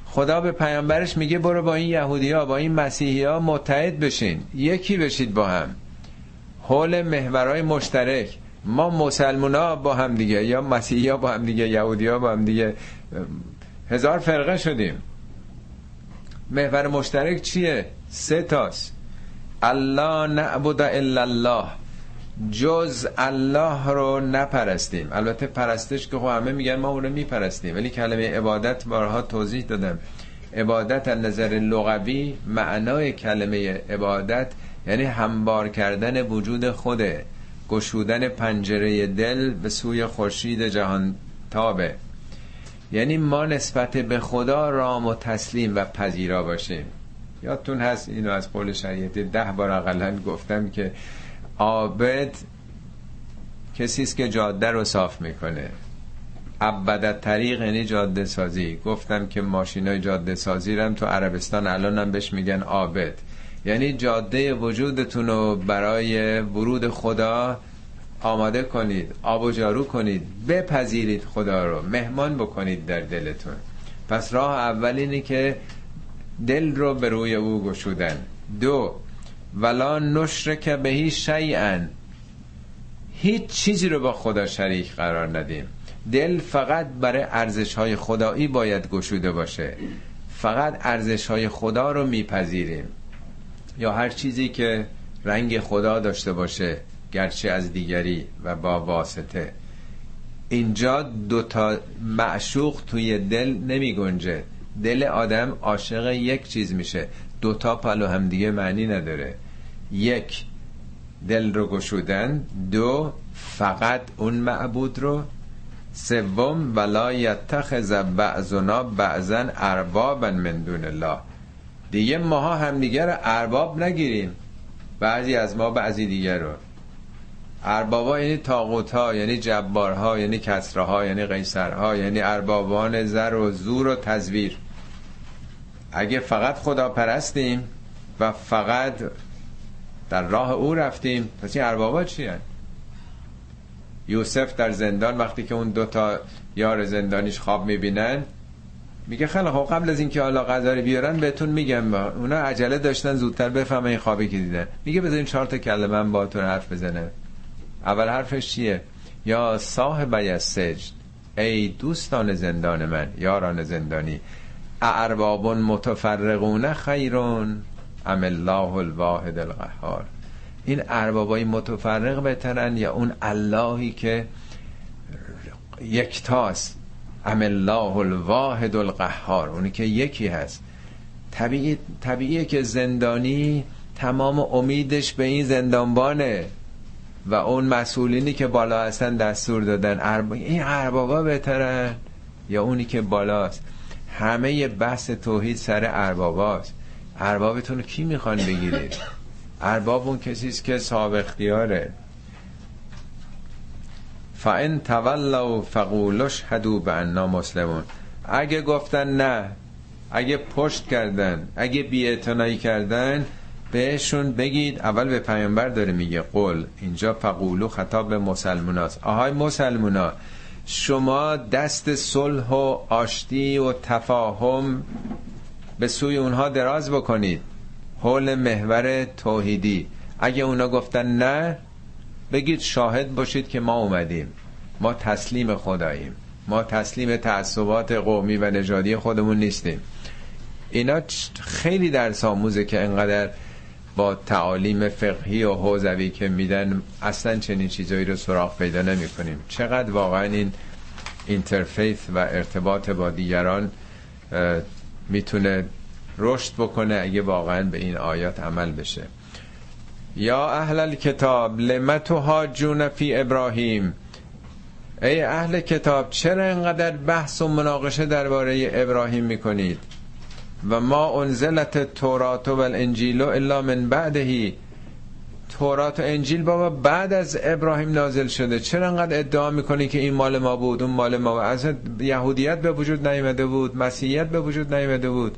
خدا به پیامبرش میگه برو با این یهودی‌ها، با این مسیحی‌ها متحد بشین، یکی بشید با هم حول محورهای مشترک. ما مسلمان‌ها با هم دیگه، یا مسیحی‌ها با هم دیگه، یهودی‌ها با هم دیگه، هزار فرقه شدیم. محور مشترک چیه؟ سه تاست. الله نعبد الا الله، جز الله رو نپرستیم. البته پرستش که خب همه میگن ما اون رو میپرستیم، ولی کلمه عبادت بارها توضیح دادم، عبادت از نظر لغوی معنای کلمه عبادت یعنی همبار کردن وجود خوده، گشودن پنجره دل به سوی خورشید جهان تابه. یعنی ما نسبت به خدا رام و تسلیم و پذیرا باشیم. یادتون هست اینو از قول شریعتی 10 بار اقلن گفتم که عابد کسی است که جاده رو صاف میکنه. عبدت طریق یعنی جاده سازی. گفتم که ماشینای جاده سازی رم تو عربستان الان هم بهش میگن عابد، یعنی جاده وجودتون رو برای ورود خدا آماده کنید، آب و جارو کنید، بپذیرید خدا رو، مهمان بکنید در دلتون. پس راه اول اینه که دل رو به روی او گشودن. 2 ولا نشرک بهی شیئا، هیچ چیزی رو با خدا شریک قرار ندیم. دل فقط برای ارزش‌های خدایی باید گشوده باشه، فقط ارزش‌های خدا رو میپذیریم، یا هر چیزی که رنگ خدا داشته باشه گرچه از دیگری و با واسطه. اینجا دوتا معشوق توی دل نمی گنجه. دل آدم عاشق یک چیز میشه، دوتا پلو هم دیگه معنی نداره. یک، دل رو گشودن. دو، فقط اون معبود رو. سوم، ولا یتخذ بعضنا بعضا اربابا من دون الله. دیگه ماها همدیگه رو ارباب نگیریم، بعضی از ما بعضی دیگه رو. اربابا یعنی طاغوت‌ها، یعنی جبارها، یعنی کسرها، یعنی قیصرها، یعنی اربابان زر و زور و تزویر. اگه فقط خدا پرستیم و فقط در راه او رفتیم، پس این اربابا چی هست؟ یوسف در زندان وقتی که اون دوتا یار زندانیش خواب میبینن، میگه خیلی خب، قبل از اینکه حالا غذا رو بیارن بهتون میگم. اونا عجله داشتن زودتر بفهمن این خوابی که دیدن. میگه بذارین 4 کلمه من باهاتون حرف بزنم. اول حرفش چیه؟ یا صاحبی السجن، ای دوستان زندان من، یاران زندانی. اعرباب متفرقون خیرون ام الله الواحد القهار. این اربابای متفرق بترن یا اون اللهی که یکتاست؟ ام الله الواحد القهار، اونی که یکی هست. طبیعیه که زندانی تمام امیدش به این زندانبانه و اون مسئولینی که بالا هستن دستور دادن. این اربابا بهترن یا اونی که بالاست؟ همه بحث توحید سر ارباباست. اربابتون کی میخوان بگیرید؟ ارباب اون کسیست که صاحب اختیاره. فَإِن تَوَلَّوْا فَقُولُوا اشْهَدُوا بِأَنَّا مُسْلِمُونَ. اگه گفتن نه، اگه پشت کردن، اگه بی‌اعتنایی کردن، بهشون بگید. اول به پیامبر داره میگه قول، اینجا فقولو خطاب به مسلموناست. آهای مسلمونا، شما دست صلح و آشتی و تفاهم به سوی اونها دراز بکنید، حول محور توحیدی. اگه اونا گفتن نه، بگید شاهد باشید که ما اومدیم، ما تسلیم خداییم، ما تسلیم تعصبات قومی و نژادی خودمون نیستیم. اینا خیلی درس آموزه که انقدر با تعالیم فقهی و حوزوی که میدن اصلا چنین چیزایی رو سراغ پیدا نمی کنیم. چقدر واقعا این اینترفیس و ارتباط با دیگران میتونه رشد بکنه اگه واقعا به این آیات عمل بشه. یا اهل الکتاب لم تحاجون فی ابراهیم. ای اهل کتاب، چرا اینقدر بحث و مناقشه درباره ابراهیم میکنید؟ و ما انزلت تورات و الانجیل الا من بعدهی. تورات و انجیل بابا بعد از ابراهیم نازل شده، چرا انقدر ادعا میکنی که این مال ما بود اون مال ما بود؟ اصلا یهودیت به وجود نیامده بود، مسیحیت به وجود نیامده بود.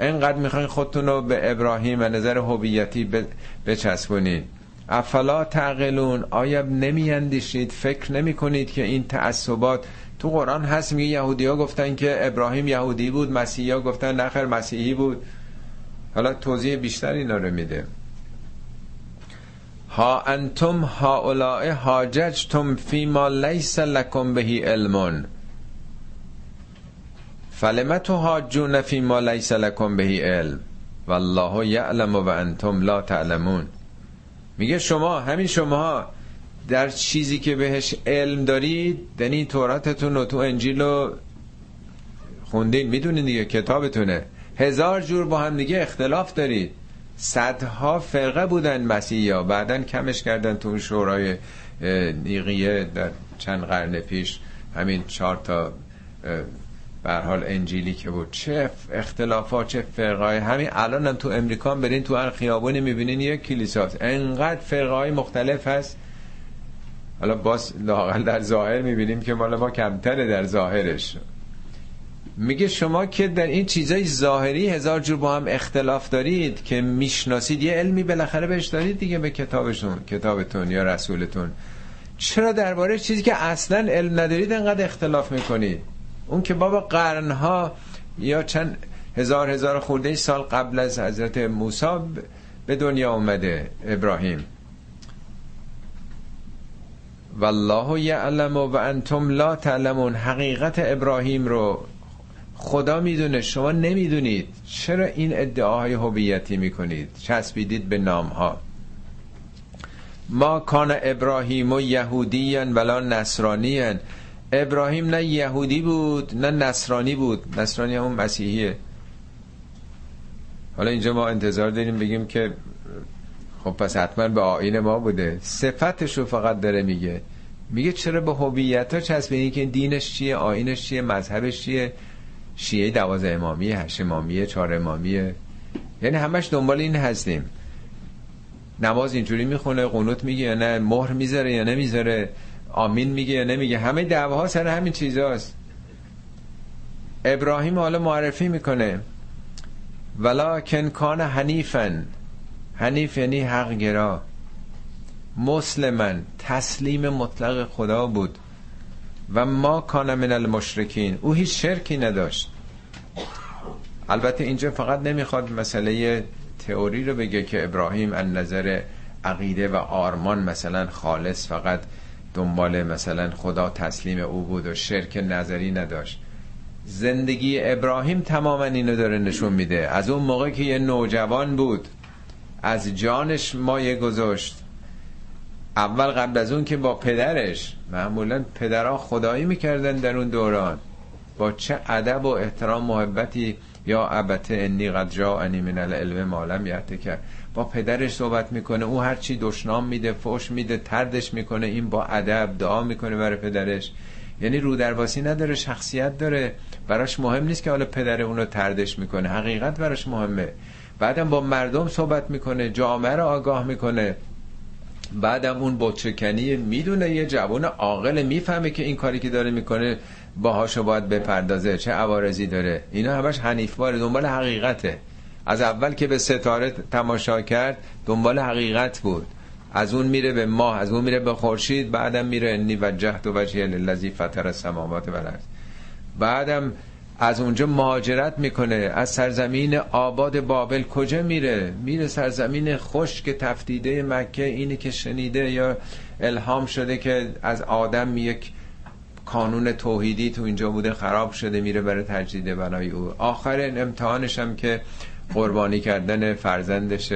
اینقدر میخواین خودتون رو به ابراهیم و نظر هویتی بچسبونید. افلا تعقلون، آیا نمی اندیشید، فکر نمی کنید که این تعصبات تو قرآن هست؟ میگه یهودی‌ها گفتن که ابراهیم یهودی بود، مسیحی‌ها گفتن نخیر مسیحی بود. حالا توضیح بیشتر اینا رو میده. ها انتم هؤلاء حاججتم فیما لیس لکم بهی علم فلم تحاجون فیما لیس لکم بهی علم والله یعلم و انتم لا تعلمون. میگه شما، همین شماها، در چیزی که بهش علم دارید، یعنی توراتتون و تو انجیل رو خوندین، میدونین دیگه، کتابتونه، هزار جور با هم دیگه اختلاف دارید. صدها فرقه بودن مسیحا، بعدن کمش کردن تو شورای نیقیه در چند قرن پیش، همین 4 به هر حال انجیلی که بود. چه اختلافات، چه فرقه‌ای. همین الان هم تو امریکا برین تو هر خیابونی میبینین یک کلیساست، انقدر فرقه‌ای مختلف هست. حالا باز لااقل در ظاهر میبینیم که مال ما کمتره در ظاهرش. میگه شما که در این چیزای ظاهری هزار جور با هم اختلاف دارید که میشناسید، یه علمی بالاخره بهش دارید دیگه، به کتابتون یا رسولتون، چرا درباره چیزی که اصلا علم ندارید انقدر اختلاف میکنید؟ اون که بابا قرنها یا چند هزار خورده سال قبل از حضرت موسی به دنیا اومده ابراهیم. والله یعلم و انتم لا تعلمون. حقیقت ابراهیم رو خدا میدونه، شما نمیدونید. چرا این ادعاهای هویتی میکنید، چسبیدید به نامها؟ ما کان ابراهیم و یهودیان ولا نصرانیان. ابراهیم نه یهودی بود نه نصرانی بود. نصرانی همون مسیحیه. حالا اینجا ما انتظار داریم بگیم که خب پس حتما به آیین ما بوده. صفتشو فقط داره میگه. میگه چرا به هویت‌ها چسبیدی که دینش چیه، آیینش چیه، مذهبش چیه، شیعه 12 امامی، 8 امامی، 4 امامی، یعنی همش دنبال این هستیم. نماز اینجوری میخونه، قنوت میگه یا نه، مهر میذاره یا نمیذاره، آمین میگه یا نمیگه، همه دعواها سر همین چیزاست. ابراهیم حالا معرفی میکنه ولکن کان حنیفن، حنیف یعنی حق گرا، مسلمن تسلیم مطلق خدا بود، و ما کان من المشرکین، او هیچ شرکی نداشت. البته اینجا فقط نمیخواد مسئله تئوری رو بگه که ابراهیم از نظر عقیده و آرمان مثلا خالص فقط دنبال مثلا خدا تسلیم او بود و شرک نظری نداشت. زندگی ابراهیم تماما اینو داره نشون میده. از اون موقع که یه نوجوان بود از جانش مایه گذاشت. اول قبل از اون که با پدرش، معمولا پدرها خدایی میکردن در اون دوران، با چه ادب و احترام محبتی، یا ابته انی قد جاءنی من العلم ما لم یأتک، با پدرش صحبت میکنه، او هرچی دشنام میده، فحش میده، طردش میکنه، این با ادب دعا میکنه برای پدرش. یعنی رو درواسی نداره، شخصیت داره. براش مهم نیست که حالا پدر اونو طردش میکنه، حقیقت براش مهمه. بعدم با مردم صحبت میکنه، جامعه رو آگاه میکنه. بعدم اون بتچکنی میدونه، یه جوان عاقل میفهمه که این کاری که داره میکنه باهاشو باید بپردازه، چه عوارضی داره. اینا همش حنیفوار، دنبال حقیقته. از اول که به ستاره تماشا کرد دنبال حقیقت بود. از اون میره به ماه، از اون میره به خورشید، بعدم میره انی وجهت وجهی للذی فطر السماوات و الارض. بعدم از اونجا مهاجرت میکنه، از سرزمین آباد بابل کجا میره؟ میره سرزمین خشک تفتیده مکه. اینی که شنیده یا الهام شده که از آدم یک قانون توحیدی تو اینجا بوده خراب شده، میره برای تجدید بنای او. آخر امتحانش هم که قربانی کردن فرزندش،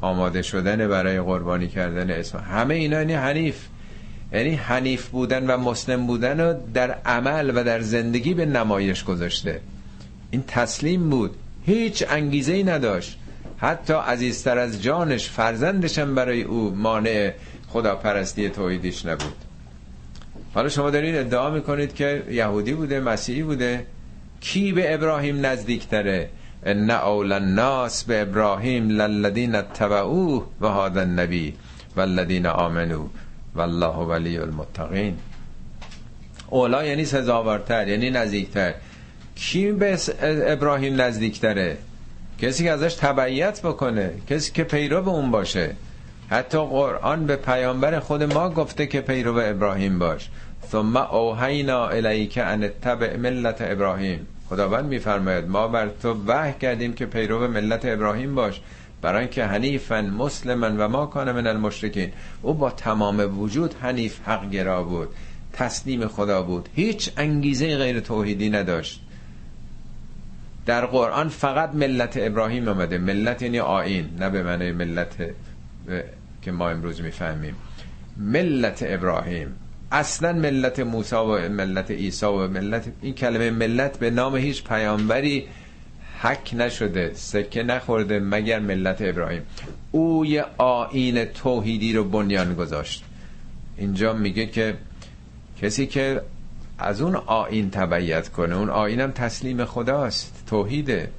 آماده شدن برای قربانی کردن اسماعیل. همه اینا یعنی حنیف، یعنی حنیف بودن و مسلم بودن رو در عمل و در زندگی به نمایش گذاشته. این تسلیم بود، هیچ انگیزه‌ای نداشت، حتی عزیزتر از جانش فرزندش هم برای او مانع خداپرستی توحیدیش نبود. حالا شما دارین ادعا میکنید که یهودی بوده، مسیحی بوده، کی به ابراهیم نزدیکتره؟ ان اول الناس به ابراهیم للذین اتبعوه و هذا النبی والذین آمنوا والله ولی المتقین. اولا یعنی سزاوارتر، یعنی نزدیکتر. کی به ابراهیم نزدیکتره؟ کسی که ازش تبعیت بکنه، کسی که پیرو به اون باشه. حتی قرآن به پیامبر خود ما گفته که پیرو ابراهیم باش. ثم اوحینا الیک ان اتبع ملت ابراهیم. خداوند میفرماید ما بر تو وحی کردیم که پیرو ملت ابراهیم باش، برای اینکه حنیفا مسلما و ما کان من المشرکین. او با تمام وجود حنیف، حق گرا بود، تسلیم خدا بود، هیچ انگیزه غیر توحیدی نداشت. در قرآن فقط ملت ابراهیم آمده. ملت یعنی آیین، نه به معنی ملت که ما امروز میفهمیم. ملت ابراهیم، اصلا ملت موسی و ملت عیسی و ملت، این کلمه ملت به نام هیچ پیامبری حک نشده، سکه نخورده مگر ملت ابراهیم. او یه آیین توحیدی رو بنیان گذاشت. اینجا میگه که کسی که از اون آیین تبعیت کنه، اون آیین هم تسلیم خداست، توحیده.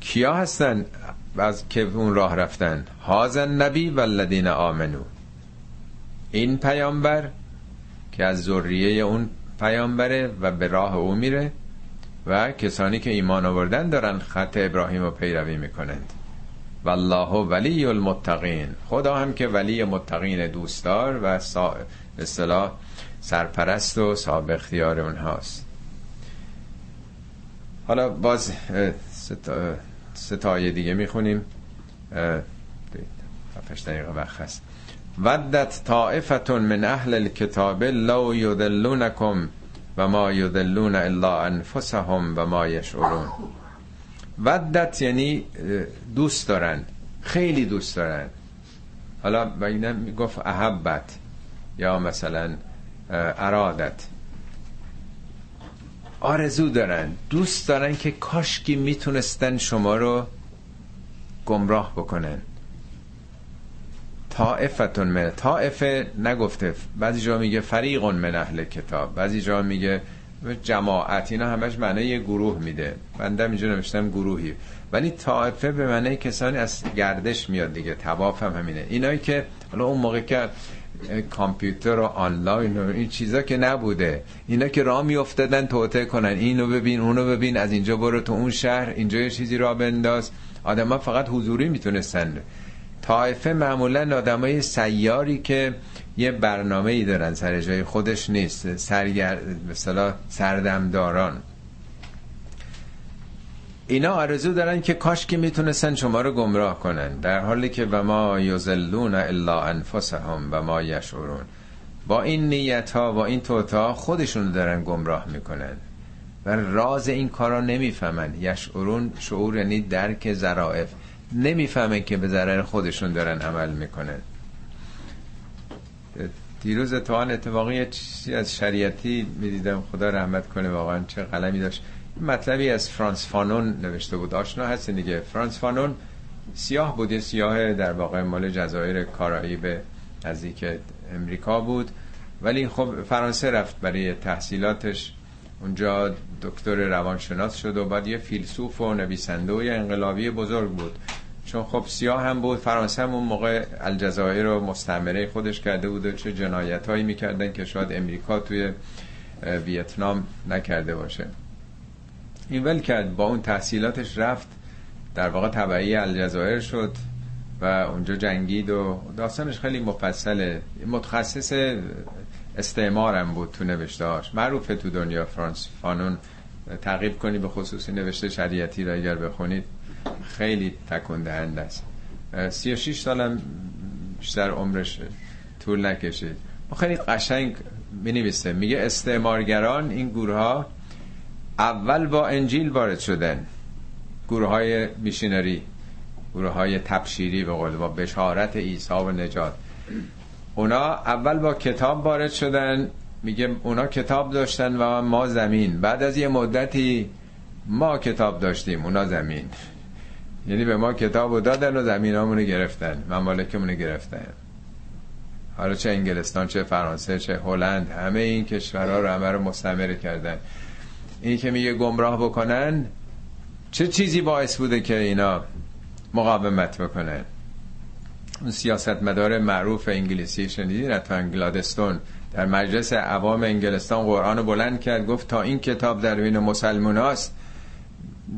کیا هستن از که اون راه رفتن؟ هازن نبی والذین آمنو. این پیامبر که از ذریه اون پیامبره و به راه او میره، و کسانی که ایمان آوردن دارن خط ابراهیم رو پیروی میکنند. والله ولی المتقین. خدا هم که ولی متقین، دوستدار و به اصطلاح سرپرست و صاحب اختیار اونهاست. حالا باز سه تا آیه دیگه میخونیم، 7-8 دقیقه وقت هست. ودت طائفة من اهل الكتاب لو يضلونكم وما يضلون الا انفسهم وما يشعرون. ودت یعنی دوست دارن، خیلی دوست دارن. حالا با اینم میگفت احبت یا مثلا ارادت، آرزو دارن، دوست دارن که کاشکی میتونستن شما رو گمراه بکنن. طائفتون من، طائفه نگفته، بعضی جا میگه فریقون من اهل کتاب، بعضی جا میگه جماعت، اینا همش معنی یه گروه میده. بنده اینجا نوشتم گروهی، ولی طائفه به معنی کسانی از گردش میاد دیگه. طواف هم همینه، اینایی که حالا اون موقع که کامپیوتر و آنلاین و این چیزا که نبوده، اینا که راه میافتادن توطئه کنن، اینو ببین اونو ببین، از اینجا برو تو اون شهر، اینجا یه چیزی را بنداز. آدما فقط حضوری میتونستن. طائفه معمولا آدمای سیاری که یه برنامه‌ای دارن، سر جای خودش نیست، مثلا سردمداران. اینا آرزو دارن که کاش که میتونستن شما رو گمراه کنن، در حالی که و ما یذلون الا انفسهم و ما یشعرون. با این نیت ها و این توتا خودشون دارن گمراه میکنن و راز این کارا نمیفهمن. یشعرون، شعور یعنی درک ظرائف، نمیفهمن که به ضرر خودشون دارن عمل میکنن. دیروز توان اتفاقی چیزی از شریعتی میدیدم، خدا رحمت کنه، واقعا چه قلمی داشت. مطلبی از فرانس فانون نوشته بود، آشنا هست دیگه. فرانس فانون سیاه بود، یه سیاه در واقع مال جزایر کارائیب نزدیک امریکا بود، ولی خب فرانسه رفت برای تحصیلاتش، اونجا دکتر روانشناس شد و بعد یه فیلسوف و نویسنده و یه انقلابی بزرگ بود. چون خب سیاه هم بود، فرانسه هم اون موقع الجزایر رو مستعمره خودش کرده بود و چه جنایتایی می‌کردن که شاید امریکا توی ویتنام نکرده باشه. این ول کرد، با اون تحصیلاتش رفت، در واقع تبعی الجزایر شد و اونجا جنگید و داستانش خیلی مفصله. متخصص استعمارم بود تو نوشتهاش، معروفه تو دنیا فرانس فانون، تعقیب کنی، به خصوص نوشته شریعتی را اگر بخونید خیلی تکون دهنده است. 36 سالم بیشتر عمرش طول نکشید. خیلی قشنگ می‌نویسه، میگه استعمارگران این گروه‌ها اول با انجیل وارد شدن، گروه‌های میشنری، گروه‌های تبشیری به قول، با بشارت عیسی و نجات. اونا اول با کتاب وارد شدن، میگه اونا کتاب داشتن و ما زمین. بعد از یه مدتی ما کتاب داشتیم، اونا زمین. یعنی به ما کتابو دادن و زمینامونو گرفتن، ممالکمونو گرفتن. حالا چه انگلستان، چه فرانسه، چه هلند، همه این کشورها رو همه رو مستعمره کردن. این که میگه گمراه بکنن، چه چیزی باعث بوده که اینا مقاومت بکنن؟ اون سیاستمدار معروف انگلیسی شنیدی، رتا گلادستون، در مجلس عوام انگلستان قرآن رو بلند کرد، گفت تا این کتاب در بین مسلمان‌هاست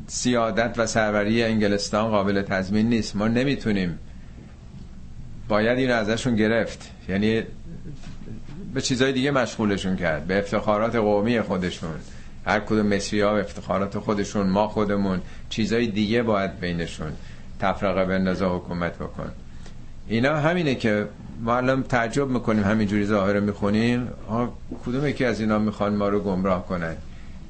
سیادت و سروری انگلستان قابل تضمین نیست، ما نمیتونیم، باید این رو ازشون گرفت. یعنی به چیزای دیگه مشغولشون کرد، به افتخارات قومی خودشون، هر کدوم مصری ها افتخارات خودشون، ما خودمون، چیزای دیگه باید بینشون تفرقه بندازه، حکومت بکن. اینا همینه که ما الان تعجب میکنیم، همینجوری ظاهر رو میخونیم، کدومه که از اینا میخوان ما رو گمراه کنن؟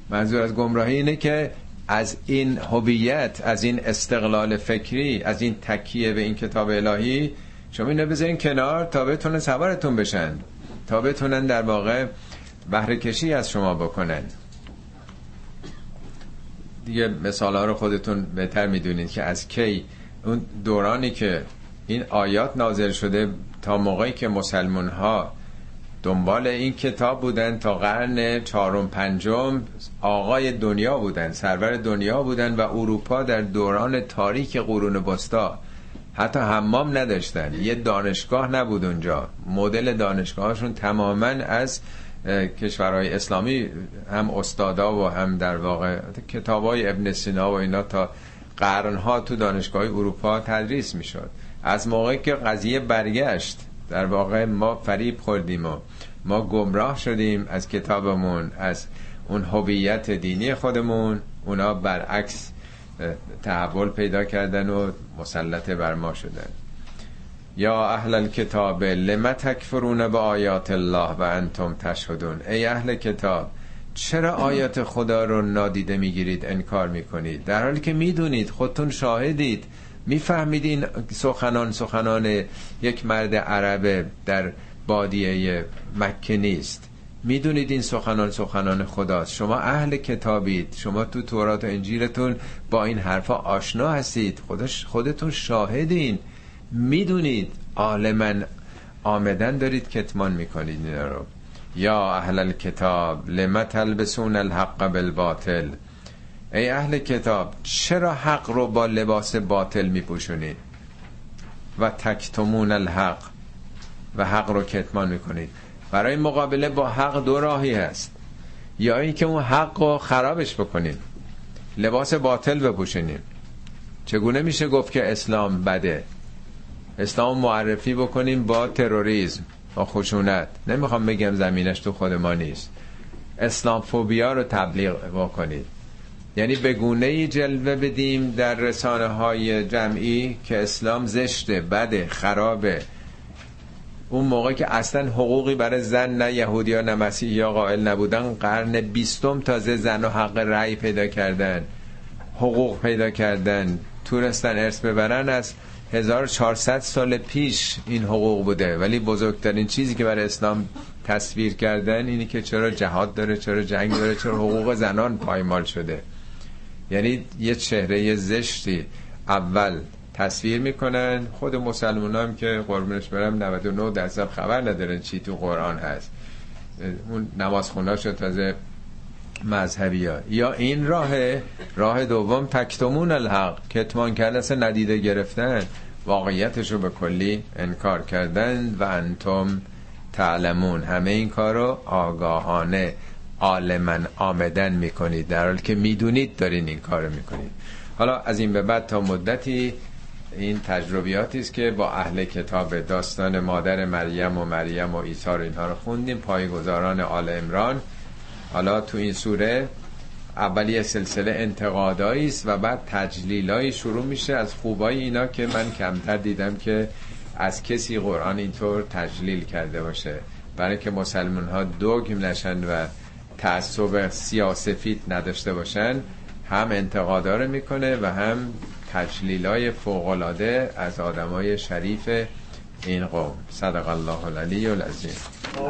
منظور از گمراهی اینه که از این هویت، از این استقلال فکری، از این تکیه به این کتاب الهی شما اینو بذارین کنار تا بتونن سوارتون بشن، تا بتونن در واقع بهره کشی از شما بکنن دیگه. مثال ها رو خودتون بهتر میدونید که از کی اون دورانی که این آیات نازل شده تا موقعی که مسلمان ها دنبال این کتاب بودن، تا قرن چهارم پنجم آقای دنیا بودن، سرور دنیا بودن و اروپا در دوران تاریک قرون وسطا حتی حمام نداشتن، یه دانشگاه نبود اونجا، مدل دانشگاهشون تماما از کشورهای اسلامی، هم استادا و هم در واقع کتابای ابن سینا و اینا تا قرنها تو دانشگاه اروپا تدریس میشد. از موقعی که قضیه برگشت، در واقع ما فریب خوردیم و ما گمراه شدیم از کتابمون، از اون هویت دینی خودمون، اونا برعکس تحول پیدا کردن و مسلط بر ما شدن. یا اهل الکتاب لما تکفرون بآیات الله و انتم تشهدون، ای اهل کتاب چرا آیات خدا رو نادیده میگیرید، انکار میکنید، در حالی که میدونید، خودتون شاهدید میفهمید این سخنان یک مرد عربه در بادیه مکه نیست. میدونید این سخنان خداست. شما اهل کتابید، شما تو تورات و انجیلتون با این حرفا آشنا هستید، خودتون شاهدین، میدونید، عالمن آمدن دارید کتمان میکنید اینا رو. یا اهل الکتاب لما تلبسون الحق بالباطل، ای اهل کتاب چرا حق رو با لباس باطل میپوشونید و تکتمون الحق، و حق رو کتمان میکنید. برای مقابله با حق دو راهی هست، یا این که اون حق رو خرابش بکنید، لباس باطل بپوشونید. چگونه میشه گفت که اسلام بده؟ اسلام معرفی بکنیم با تروریسم، با خشونت، نمیخوام بگم زمینش تو خود ما نیست، اسلام فوبیا رو تبلیغ بکنید، یعنی به گونه‌ای جلوه بدیم در رسانه‌های جمعی که اسلام زشته، بده، خرابه. اون موقع که اصلا حقوقی برای زن نه یهودی ها نه مسیحی ها قائل نبودن، قرن 20 تازه زن و حق رأی پیدا کردن، حقوق پیدا کردن، تونستن ارث ببرن. از 1400 سال پیش این حقوق بوده، ولی بزرگترین چیزی که برای اسلام تصویر کردن اینی که چرا جهاد داره، چرا جنگ داره، چرا حقوق زنان پایمال شده. یعنی یه چهره زشتی اول تصویر میکنن. خود مسلمان هم که قربونش برم 99% خبر ندارن چی تو قرآن هست، اون نمازخونه شد از مذهبی ها. یا این راه دوم تکتمون الحق، کتمان کردن، ندیده گرفتن، واقعیتشو به کلی انکار کردن. و انتم تعلمون، همه این کارو آگاهانه عالمن آمدن میکنید، در حالی که میدونید دارین این کارو میکنید. حالا از این به بعد تا مدتی این تجربیاتی است که با اهل کتاب داستان مادر مریم و عیسی رو اینها رو خوندیم، پایه‌گذاران آل عمران. حالا تو این سوره اولی سلسله انتقادایی است و بعد تجلیلایی شروع میشه از خوبای اینا که من کمتر دیدم که از کسی قرآن اینطور تجلیل کرده باشه، برای که مسلمان ها دوگم نشن و تعصب سیاسفید نداشته باشن. هم انتقادا رو میکنه و هم تجلیلای فوق‌العاده از آدمای شریف این قوم. صدق الله العلی العظیم.